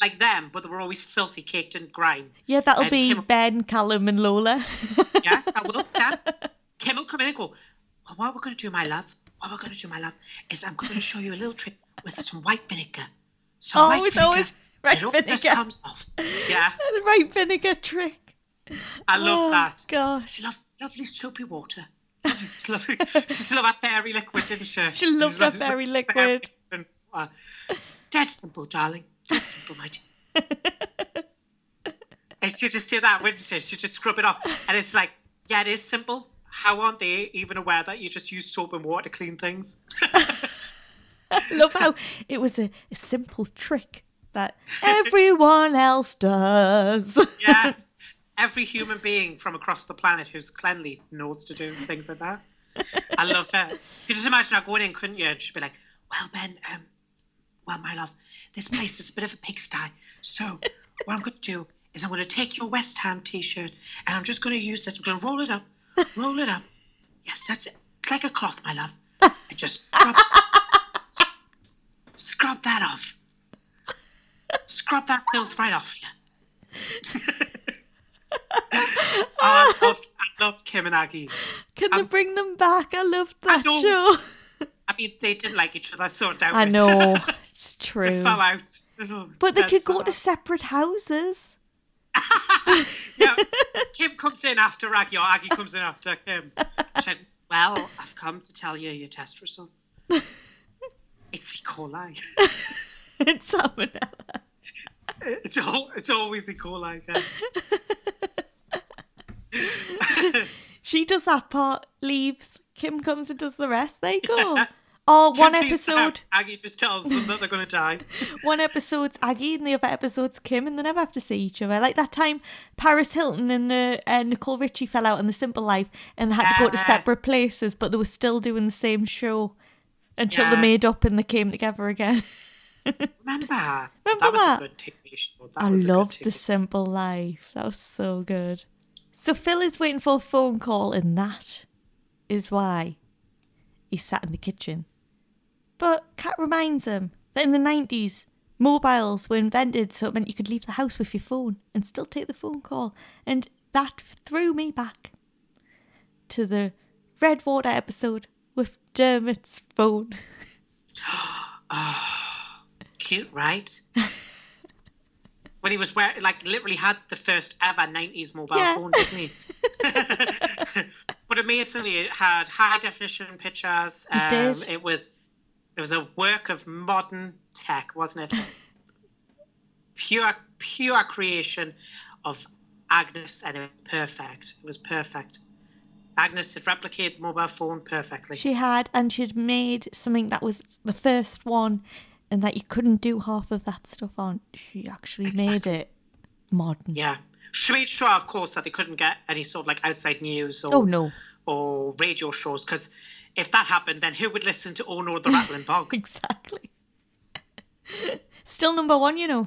Like them, but they were always filthy, caked in grime. Yeah, that'll and be Kim... Ben, Callum and Lola. Yeah, that will. Yeah. Kim will come in and go, well, what we're going to do, my love, what we're going to do, my love, is I'm going to show you a little trick with some white vinegar. Some oh, white it's vinegar. always red vinegar. This comes off. Yeah. The white vinegar trick. I love oh, that. gosh. Love, lovely soapy water. Lovely, lovely. She loved that berry liquid, didn't she? She loved she that loved berry liquid. Berry. Dead simple, darling. Dead simple, my dear. And she just did that, wouldn't she? She'd just scrub it off. And it's like, yeah, it is simple. How aren't they even aware that you just use soap and water to clean things? I love how it was a, a simple trick that everyone else does. Yes. every human being from across the planet who's cleanly knows to do things like that. I love her. You could just imagine her going in, couldn't you? And she'd be like, well, Ben, um, well, my love, this place is a bit of a pigsty. So what I'm going to do is I'm going to take your West Ham T-shirt and I'm just going to use this. I'm going to roll it up, roll it up. Yes, that's it. It's like a cloth, my love. I just scrub, s- scrub that off. Scrub that filth right off you. oh, I loved, I loved Kim and Aggie. Can um, they bring them back? I loved that I know, show. I mean, they didn't like each other, so down. I know, it's true. They fell out. Oh, but they could go out to separate houses. Yeah, Kim comes in after Aggie, or Aggie comes in after Kim. She's like, well, I've come to tell you your test results. It's E. coli. It's salmonella. It's all, it's always E. coli. Yeah. She does that part, leaves. Kim comes and does the rest. There you go. Yeah. Oh, Kim one episode. Out, Aggie just tells them that they're going to die. One episode's Aggie and the other episode's Kim, and they never have to see each other. Like that time Paris Hilton and uh, uh, Nicole Richie fell out in The Simple Life and they had to uh, go to separate places, but they were still doing the same show until yeah. they made up and they came together again. Remember, Remember that was that? a good T V show. That I loved The Simple Life. That was so good. So Phil is waiting for a phone call, and that is why he sat in the kitchen. But Kat reminds him that in the nineties, mobiles were invented, so it meant you could leave the house with your phone and still take the phone call. And that threw me back to the Redwater episode with Dermot's phone. Oh. Cute, right? When he was wearing, like, literally had the first ever nineties mobile yeah. phone, didn't he? But amazingly, it had high definition pictures. Um, it, did. it was it was a work of modern tech, wasn't it? pure pure creation of Agnes, and it was perfect. It was perfect. Agnes had replicated the mobile phone perfectly. She had, and she'd made something that was the first one. And that you couldn't do half of that stuff on. She actually exactly. made it modern. Yeah. She made sure, of course, that they couldn't get any sort of like outside news or oh, no. or radio shows. Because if that happened, then who would listen to Oh No, the Rattling Bog? Exactly. Still number one, you know.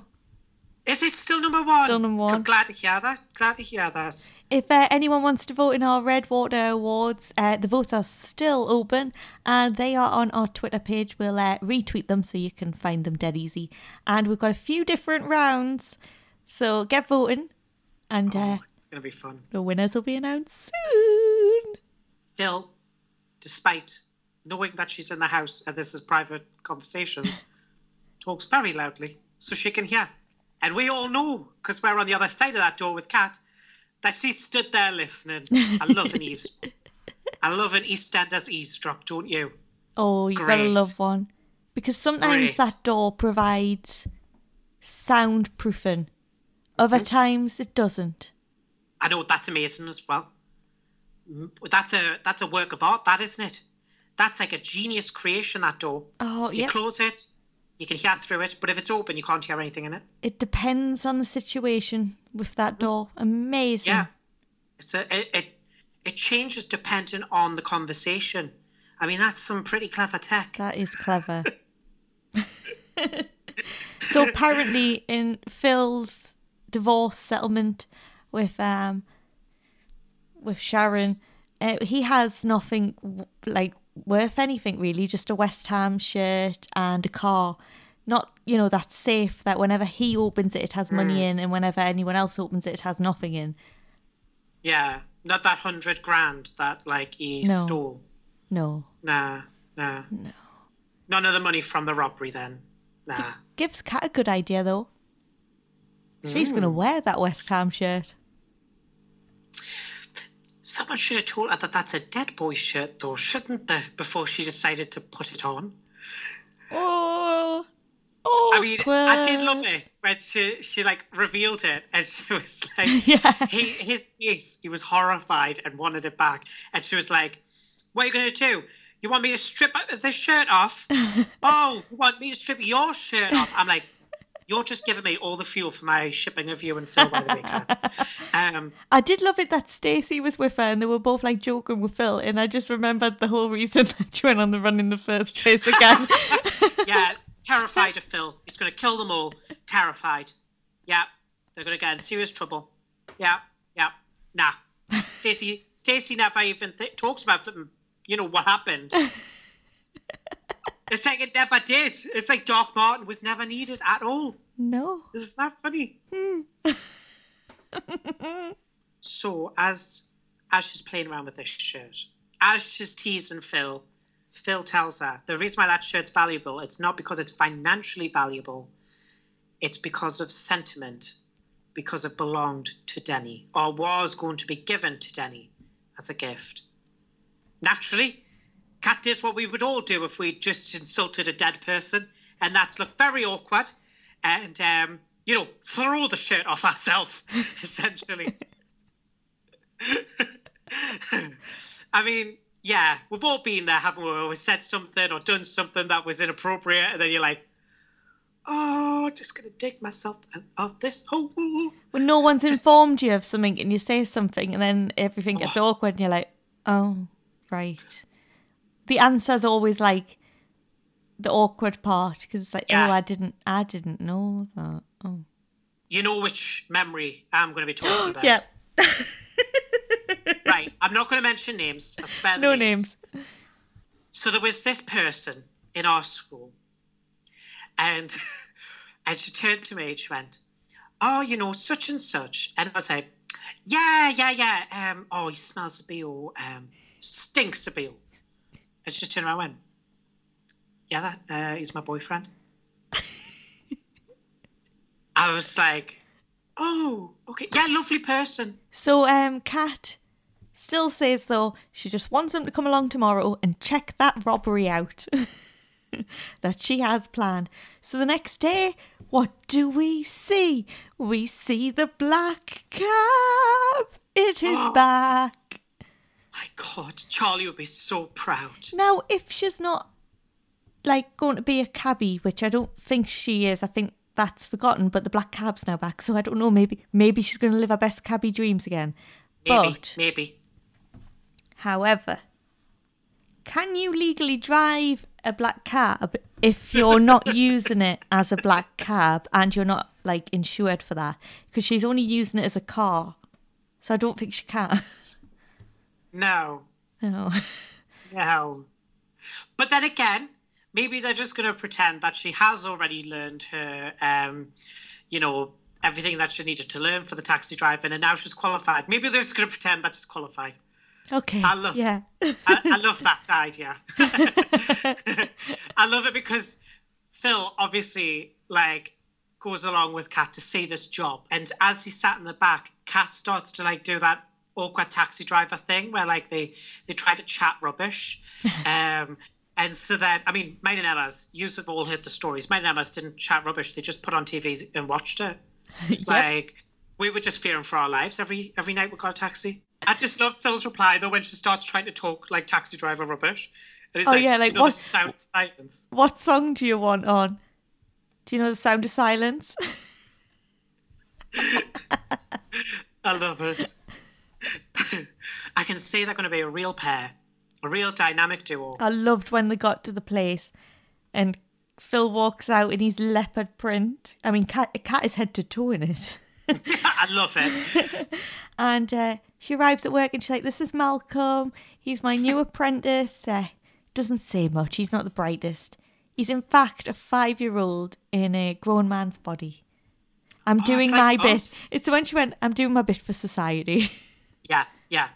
Is it still number one? Still number one. I'm glad to hear that. Glad to hear that. If uh, anyone wants to vote in our Redwater Awards, uh, the votes are still open and they are on our Twitter page. We'll uh, retweet them so you can find them dead easy. And we've got a few different rounds. So get voting. And oh, uh, it's going to be fun. The winners will be announced soon. Phil, despite knowing that she's in the house and this is private conversations, talks very loudly so she can hear. And we all know, because we're on the other side of that door with Kat, that she stood there listening. I love an eavesdrop. I love an EastEnders eavesdrop, don't you? Oh, you gotta love one. Because sometimes Great. that door provides soundproofing. Other mm-hmm. times it doesn't. I know, that's amazing as well. That's a that's a work of art, that, isn't it? That's like a genius creation, that door. Oh, yeah. You close it. You can hear through it, but if it's open, you can't hear anything in it. It depends on the situation with that door. Amazing. Yeah, it's a it it, it changes depending on the conversation. I mean, that's some pretty clever tech. That is clever. So apparently, in Phil's divorce settlement with um with Sharon, uh, he has nothing like. worth anything really, just a West Ham shirt and a car. Not, you know, that safe that whenever he opens it, it has money mm. in, and whenever anyone else opens it, it has nothing in. Yeah, not that hundred grand that like he no. stole. No. Nah, nah. No. None of the money from the robbery then. Nah. It gives Kat a good idea though. Mm. She's going to wear that West Ham shirt. Someone should have told her that that's a dead boy shirt, though, shouldn't they? Before she decided to put it on. Oh, oh. I mean, I did love it when she, she like revealed it, and she was like, yeah. he, his face, he was horrified and wanted it back. And she was like, "What are you going to do? You want me to strip this shirt off? Oh, you want me to strip your shirt off?" I'm like, You're just giving me all the fuel for my shipping of you and Phil by the weekend. Um, I did love it that Stacey was with her and they were both like joking with Phil, and I just remembered the whole reason that you went on the run in the first place again. Yeah, terrified of Phil. He's going to kill them all. Terrified. Yeah, they're going to get in serious trouble. Yeah, yeah, nah. Stacey, Stacey never even th- talks about them. You know what happened. It's like it never did. It's like Doc Martin was never needed at all. No. It's not funny. Hmm. So as as she's playing around with this shirt, as she's teasing Phil, Phil tells her, the reason why that shirt's valuable, it's not because it's financially valuable. It's because of sentiment, because it belonged to Denny or was going to be given to Denny as a gift. Naturally, Kat did what we would all do if we just insulted a dead person, and that's looked very awkward and, um, you know, throw the shirt off ourselves, essentially. I mean, yeah, we've all been there, haven't we? We've said something or done something that was inappropriate, and then you're like, oh, just going to dig myself out of this hole. When no one's just... informed you of something and you say something and then everything gets oh. awkward and you're like, oh, right. The answer's always like the awkward part because it's like, yeah. oh, I didn't, I didn't know that. Oh, you know which memory I'm going to be talking about. Yeah. Right, I'm not going to mention names. I'll spare the no names. names. So there was this person in our school, and and she turned to me and she went, "Oh, you know, such and such," and I was like, "Yeah, yeah, yeah. Um, oh, he smells a B O. Um, stinks a B O." And she just turned around and went, yeah, that, uh, he's my boyfriend. I was like, oh, okay. Yeah, lovely person. So um, Kat still says, though, she just wants him to come along tomorrow and check that robbery out that she has planned. So the next day, what do we see? We see the black cab. It is oh. back. My God, Charlie would be so proud. Now, if she's not, like, going to be a cabbie, which I don't think she is, I think that's forgotten, but the black cab's now back, so I don't know, maybe maybe she's going to live her best cabbie dreams again. Maybe, but, maybe. However, can you legally drive a black cab if you're not using it as a black cab and you're not, like, insured for that? Because she's only using it as a car, so I don't think she can. No. No. No. But then again, maybe they're just going to pretend that she has already learned her, um, you know, everything that she needed to learn for the taxi driving, and now she's qualified. Maybe they're just going to pretend that she's qualified. Okay. I love yeah. I, I love that idea. I love it because Phil obviously, like, goes along with Kat to see this job. And as he sat in the back, Kat starts to, like, do that awkward taxi driver thing where like they they try to chat rubbish um and so then I mean mine and Emma's you have all heard the stories. Mine and Emma's didn't chat rubbish, they just put on T V and watched it. Yep. Like we were just fearing for our lives every every night we got a taxi. I just love Phil's reply though when she starts trying to talk like taxi driver rubbish and it's oh like, yeah like you know, what sound of silence. What song do you want on? Do you know the sound of silence? I love it. I can see they're going to be a real pair, a real dynamic duo. I loved when they got to the place and Phil walks out in his leopard print. I mean, Kat, Kat is head to toe in it. I love it. And uh, she arrives at work and she's like, this is Malcolm. He's my new apprentice. Uh, doesn't say much. He's not the brightest. He's in fact a five-year-old in a grown man's body. I'm oh, doing my like bit. Us. It's when she went, I'm doing my bit for society. Yeah, yeah.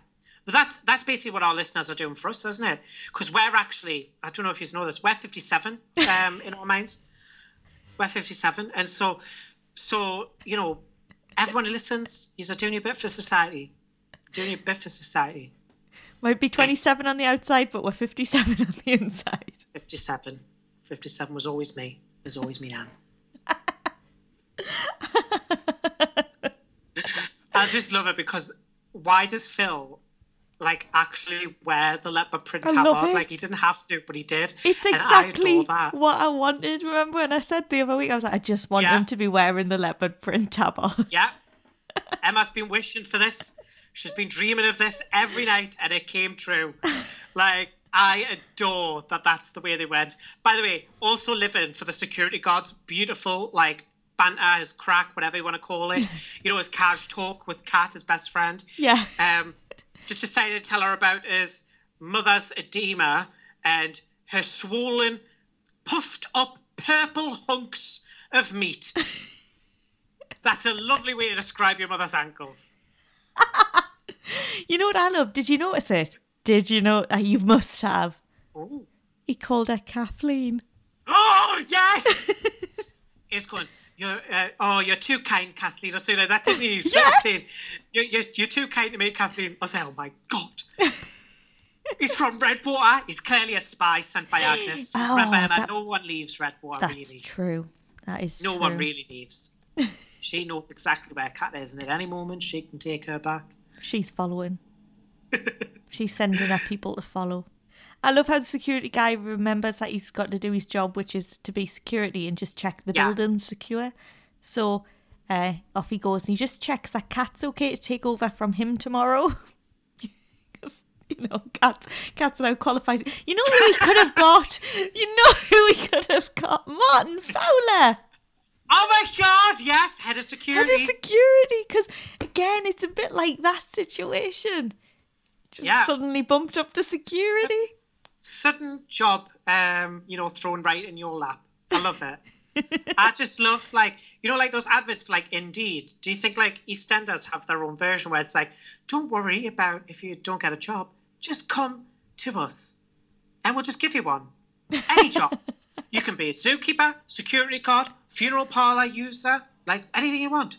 But that's that's basically what our listeners are doing for us, isn't it? Because we're actually, I don't know if you know this, we're fifty-seven um, in our minds. We're fifty-seven. And so, so you know, everyone who listens, you're doing your bit for society. Doing your bit for society. Might be twenty-seven on the outside, but we're fifty-seven on the inside. fifty-seven. fifty-seven was always me. It was always me now. I just love it because... Why does Phil like actually wear the leopard print tab off. Like he didn't have to, but he did. It's exactly and I what I wanted. Remember when I said the other week, I was like, I just want yeah. him to be wearing the leopard print tab off. Yeah. Emma's been wishing for this. She's been dreaming of this every night, and it came true. Like, I adore that that's the way they went. By the way, also living for the security guard's beautiful, like, banter, his crack, whatever you want to call it. You know, his cash talk with Kat, his best friend. Yeah. Um, just decided to tell her about his mother's edema and her swollen, puffed-up purple hunks of meat. That's a lovely way to describe your mother's ankles. You know what I love? Did you notice it? Did you know? Uh, you must have. Ooh. He called her Kathleen. Oh, yes! He's going, you're, uh, oh, you're too kind, Kathleen. I say like that, didn't you? Yes! Sort of saying, you're, you're, you're too kind to me, Kathleen. I say, oh, my God. He's from Redwater. He's clearly a spy sent by Agnes. Oh, Remember, that, no one leaves Redwater, that's really. That's true. That is no true. No one really leaves. She knows exactly where Kat is, and at any moment she can take her back. She's following. She's sending her people to follow. I love how the security guy remembers that he's got to do his job, which is to be security and just check the yeah. building's secure. So uh, off he goes, and he just checks that Kat's okay to take over from him tomorrow. You know, Kat, Kat's now qualified. You know who he could have got? You know who he could have got? Martin Fowler! Oh my God, yes, head of security. Head of security, because again, it's a bit like that situation. Just yeah. suddenly bumped up to security. S- sudden job, um, you know, thrown right in your lap. I love it. I just love, like, you know, like those adverts, like Indeed. Do you think, like, EastEnders have their own version where it's like, don't worry about if you don't get a job, just come to us and we'll just give you one. Any job. You can be a zookeeper, security guard, funeral parlour user, like anything you want.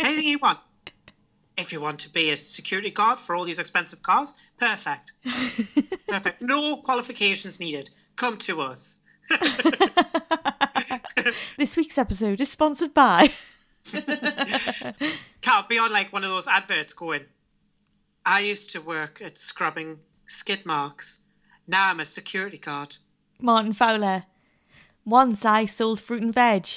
Anything you want. If you want to be a security guard for all these expensive cars, perfect. Perfect. No qualifications needed. Come to us. This week's episode is sponsored by... Can't be on like one of those adverts going, I used to work at scrubbing skid marks. Now I'm a security guard. Martin Fowler. Once I sold fruit and veg.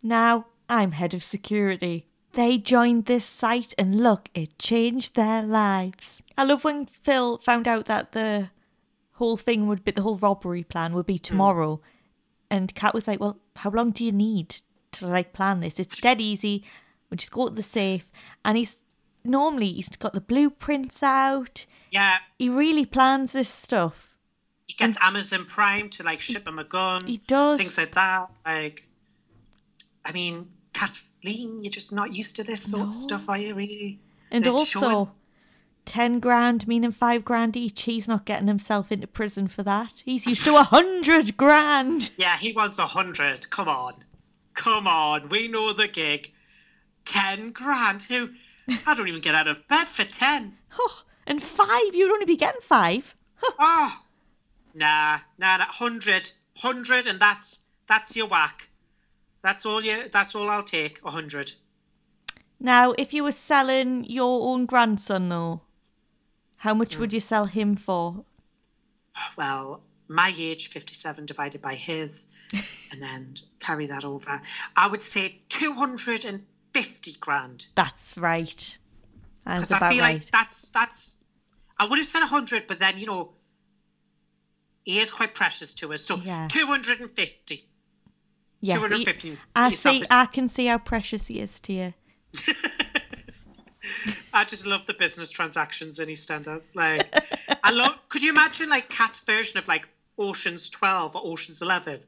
Now I'm head of security. They joined this site and look, it changed their lives. I love when Phil found out that the whole thing would be, the whole robbery plan would be tomorrow. Mm. And Kat was like, well, how long do you need to like plan this? It's dead easy. We'll just go to the safe. And he's normally, he's got the blueprints out. Yeah. He really plans this stuff. He gets and Amazon Prime to, like, ship him a gun. He does. Things like that. Like, I mean, Kathleen, you're just not used to this sort no. of stuff, are you, really? And it's also, showing... ten grand, meaning five grand each. He's not getting himself into prison for that. He's used to a hundred grand. Yeah, he wants a hundred. Come on. Come on. We know the gig. Ten grand. Who? I don't even get out of bed for ten. Oh, and five. You'd only be getting five. Oh. Nah, nah, nah, hundred, hundred, and that's that's your whack. That's all you. That's all I'll take. A hundred. Now, if you were selling your own grandson, though, how much mm. would you sell him for? Well, my age, fifty-seven, divided by his, and then carry that over. I would say two hundred and fifty grand. That's right. That's about right. Because I feel right. like that's that's. I would have said a hundred, but then you know. He is quite precious to us. So yeah. two hundred fifty. Yeah, two hundred fifty. He, I, see, I can see how precious he is to you. I just love the business transactions in EastEnders. Like, I love. Could you imagine like Kat's version of like Ocean's twelve or Ocean's eleven?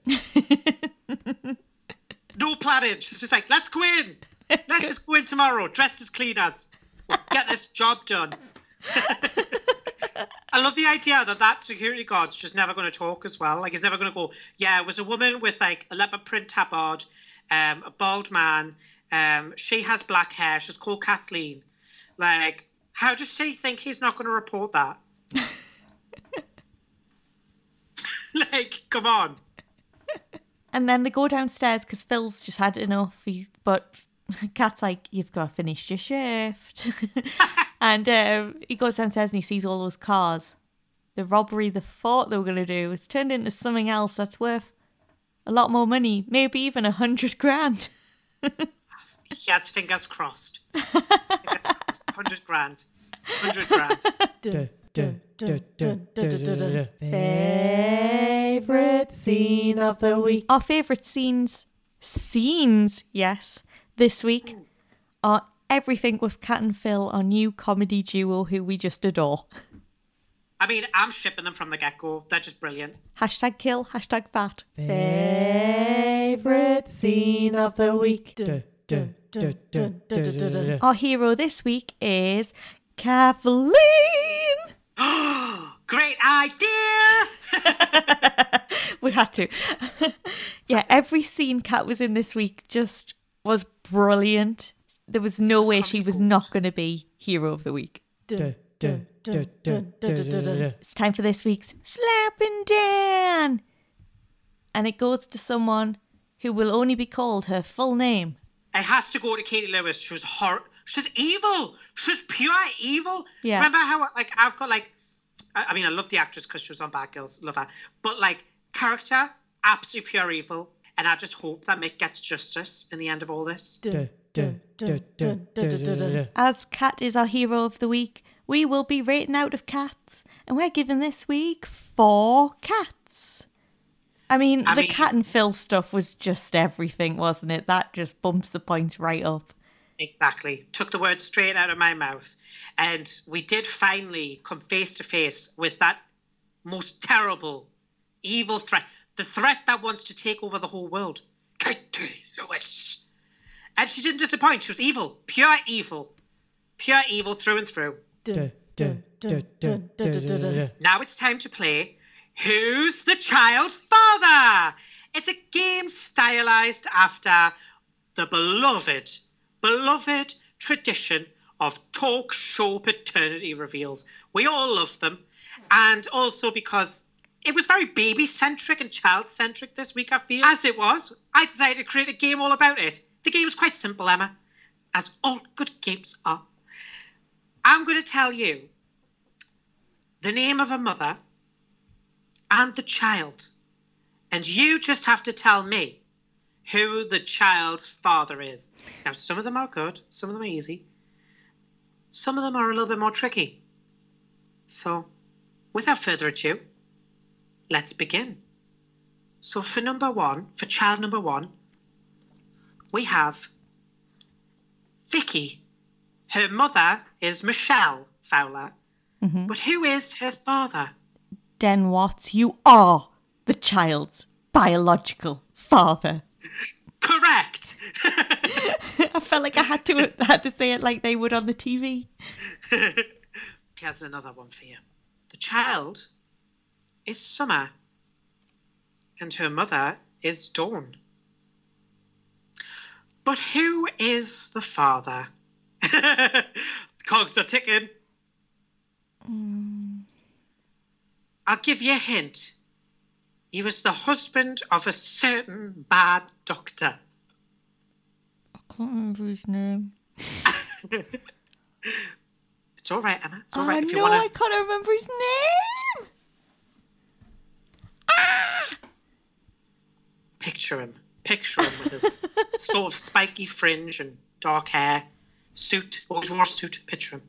No planning. She's just like, let's go in. Let's just go in tomorrow, dressed as cleaners. We'll get this job done. I love the idea that that security guard's just never going to talk as well. Like, he's never going to go, yeah, it was a woman with, like, a leopard print tabard, um, a bald man. Um, she has black hair. She's called Kathleen. Like, how does she think he's not going to report that? Like, come on. And then they go downstairs because Phil's just had enough. He, but Kat's like, you've got to finish your shift. And um, he goes downstairs and he sees all those cars. The robbery the fort they were going to do was turned into something else that's worth a lot more money, maybe even a hundred grand. Yes, fingers crossed. Fingers crossed. Hundred grand. Hundred grand. Dun, dun, dun, dun, dun, dun, dun, dun. Favorite scene of the week. Our favorite scenes, scenes, yes, this week Ooh. are everything with Kat and Phil, our new comedy duo who we just adore. I mean, I'm shipping them from the get-go. They're just brilliant. Hashtag kill, hashtag fat. Favourite scene of the week. Dun, dun, dun, dun, dun, dun, dun, dun. Our hero this week is Kathleen. Great idea! We had to. Yeah, every scene Kat was in this week just was brilliant. There was no way she was not going to be hero of the week. Dun, dun. Dun, dun, dun, dun, dun, dun. It's time for this week's Slapping Dan. And it goes to someone who will only be called her full name. It has to go to Katie Lewis. She was hor- She's evil. She's pure evil. Yeah. Remember how, like, I've got, like, I, I mean, I love the actress because she was on Bad Girls. Love her. But, like, character, absolutely pure evil. And I just hope that Mick gets justice in the end of all this. Dun, dun, dun, dun, dun, dun, dun, dun. As Kat is our hero of the week, we will be rating out of cats, and we're giving this week four cats. I mean, I the mean, Kat and Phil stuff was just everything, wasn't it? That just bumps the points right up. Exactly. Took the words straight out of my mouth. And we did finally come face to face with that most terrible, evil threat. The threat that wants to take over the whole world. Katie Lewis. And she didn't disappoint. She was evil. Pure evil. Pure evil through and through. Dun, dun, dun, dun, dun, dun, dun, dun. Now it's time to play Who's the Child's Father? It's a game stylized after the beloved, beloved tradition of talk show paternity reveals. We all love them. And also because it was very baby-centric and child-centric this week, I feel. As it was, I decided to create a game all about it. The game is quite simple, Emma, as all good games are. I'm going to tell you the name of a mother and the child. And you just have to tell me who the child's father is. Now, some of them are good. Some of them are easy. Some of them are a little bit more tricky. So, without further ado, let's begin. So, for number one, for child number one, we have Vicky. Her mother is Michelle Fowler. Mm-hmm. But who is her father? Den Watts, you are the child's biological father. Correct. I felt like I had to I had to say it like they would on the T V. Here's another one for you. The child is Summer. And her mother is Dawn. But who is the father? Cogs are ticking. Mm. I'll give you a hint. He was the husband of a certain bad doctor. I can't remember his name. It's all right, Emma. It's all right. I if you know wanna... I can't remember his name. Ah! Picture him. Picture him with his sort of spiky fringe and dark hair. Suit, always wore a suit, picture him.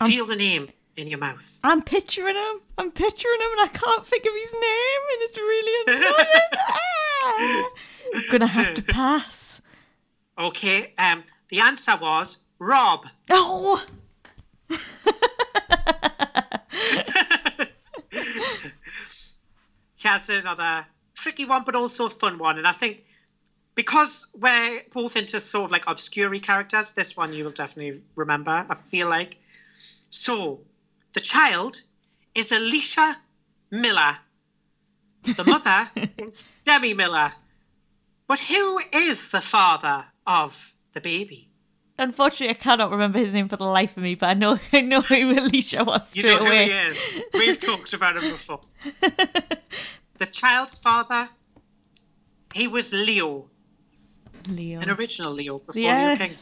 I'm, Feel the name in your mouth. I'm picturing him. I'm picturing him and I can't think of his name and it's really annoying. ah, I'm going to have to pass. Okay, um, the answer was Rob. Oh! Here's another tricky one but also a fun one, and I think because we're both into sort of like obscure characters, this one you will definitely remember, I feel like. So, the child is Alicia Miller. The mother is Demi Miller. But who is the father of the baby? Unfortunately, I cannot remember his name for the life of me, but I know I know who Alicia was straight away. You know away. Who he is. We've talked about him before. The child's father, he was Leo. Leo. An original Leo before yes. Leo King.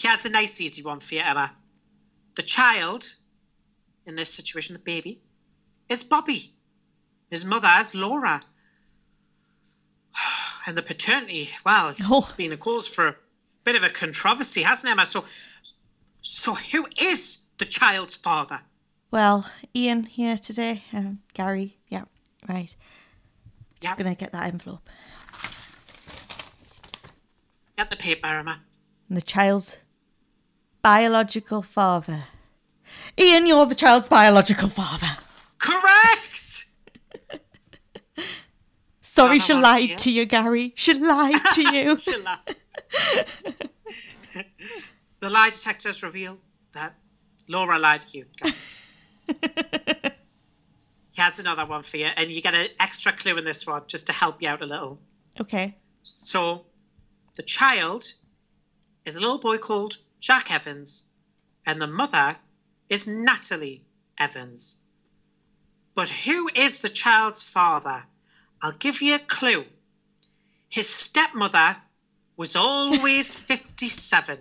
Here's a nice easy one for you, Emma. The child, in this situation, the baby, is Bobby. His mother is Laura. And the paternity, well, oh. it's been a cause for a bit of a controversy, hasn't it, Emma? So, so who is the child's father? Well, Ian here today, um, Gary, yeah, right. Just yep. going to get that envelope. Get the paper, Emma. And the child's biological father. Ian, you're the child's biological father. Correct! Sorry, she lied to you, Gary. She lied to you. She lied. The lie detectors reveal that Laura lied to you, Gary. Here's another one for you, and you get an extra clue in this one just to help you out a little. Okay. So, the child is a little boy called Jack Evans, and the mother is Natalie Evans. But who is the child's father? I'll give you a clue. His stepmother was always fifty-seven.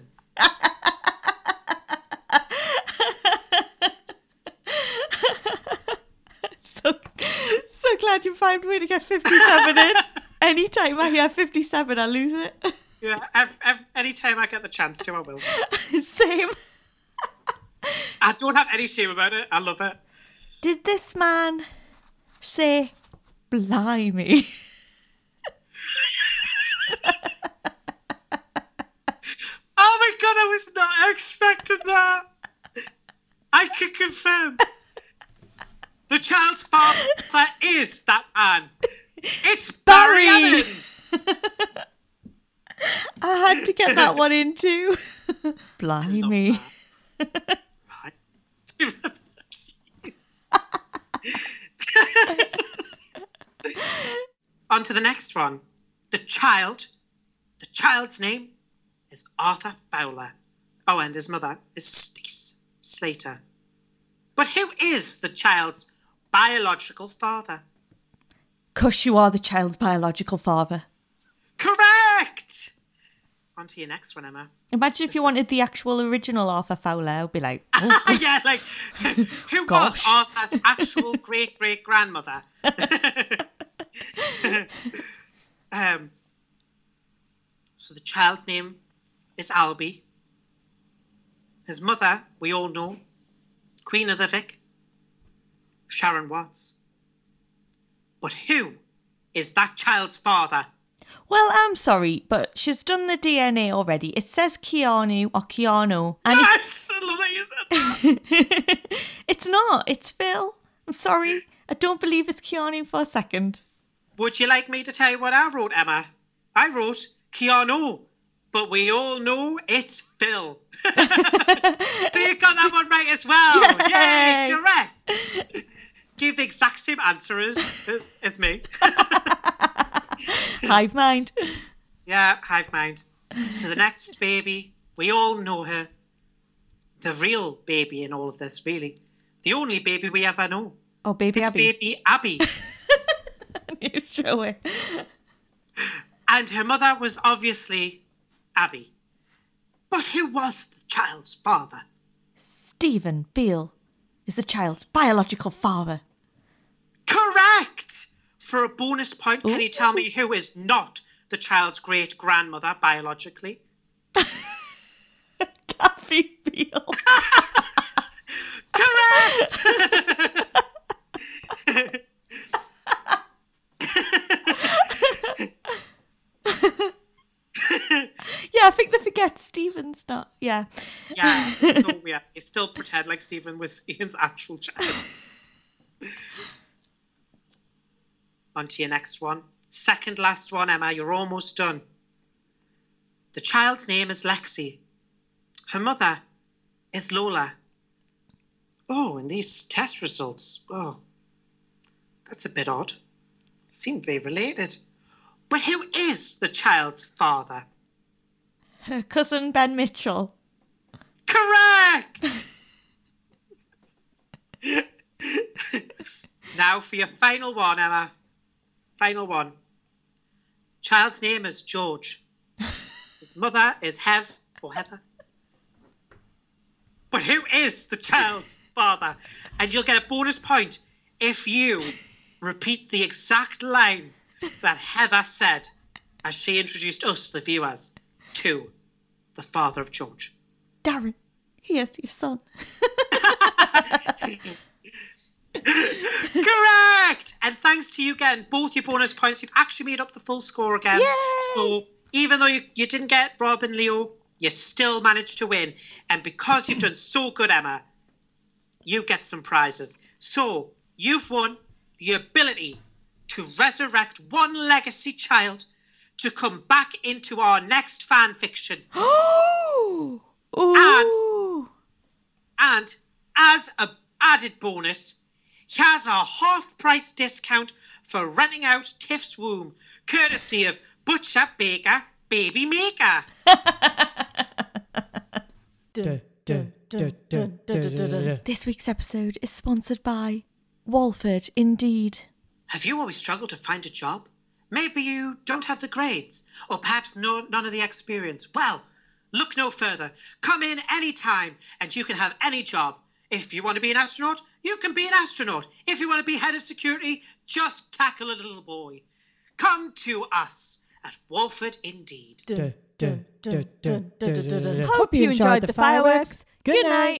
so, so glad you found a way to get fifty-seven in. Anytime I hear fifty-seven, I lose it. Yeah, I've, I've, anytime I get the chance to, I will. Same. I don't have any shame about it. I love it. Did this man say... Blimey. Oh my God, I was not expecting that. I can confirm. The child's father is that man. It's Barry, Barry Evans. I had to get that one in too. Blimey. On to the next one. The child, the child's name is Arthur Fowler. Oh, and his mother is Stacey Slater. But who is the child's biological father? Cush, you are the child's biological father. Correct! On to your next one, Emma. Imagine if this you is... wanted the actual original Arthur Fowler. I'd be like... Oh. Yeah, like, who Gosh. was Arthur's actual great-great-grandmother? um, so the child's name is Albie. His mother, we all know, Queen of the Vic, Sharon Watts. But who is that child's father? Well, I'm sorry, but she's done the D N A already. It says Keanu or Keanu. And yes! It's... It's not. It's Phil. I'm sorry. I don't believe it's Keanu for a second. Would you like me to tell you what I wrote, Emma? I wrote Keanu, but we all know it's Phil. So you got that one right as well. Yay, Yay correct. Give the exact same answer as, as, as me. Hive mind. Yeah, hive mind. So the next baby, we all know her. The real baby in all of this, really. The only baby we ever know. Oh, baby it's Abby. baby Abby. It's true. Way. And her mother was obviously Abby. But who was the child's father? Stephen Beale is the child's biological father. Correct! For a bonus point, Ooh. Can you tell me who is not the child's great-grandmother biologically? Kathy Beale. Correct! Yeah, I think they forget Stephen's not. Yeah. Yeah, so yeah, they still pretend like Stephen was Ian's actual child. On to your next one. Second last one, Emma, you're almost done. The child's name is Lexi. Her mother is Lola. Oh, and these test results. Oh, that's a bit odd. Seem very related. But who is the child's father? Her cousin Ben Mitchell. Correct! Now for your final one, Emma. Final one. Child's name is George. His mother is Hev or Heather. but who is the child's father? And you'll get a bonus point if you repeat the exact line that Heather said as she introduced us, the viewers, to the father of George. Darren, here's your son. Correct! And thanks to you getting both your bonus points, you've actually made up the full score again. Yay! So even though you, you didn't get Rob and Leo, you still managed to win. And because you've done so good, Emma, you get some prizes. So you've won the ability to resurrect one legacy child to come back into our next fan fiction. Oh! And, and as a added bonus, he has a half-price discount for renting out Tiff's womb, courtesy of Butcher Baker Baby Maker. Dun, dun, dun, dun, dun, dun, dun, dun. This week's episode is sponsored by Walford Indeed. Have you always struggled to find a job? Maybe you don't have the grades, or perhaps no, none of the experience. Well, look no further. Come in any time, and you can have any job. If you want to be an astronaut, you can be an astronaut. If you want to be head of security, just tackle a little boy. Come to us at Walford Indeed. Hope you enjoyed the fireworks. Good night.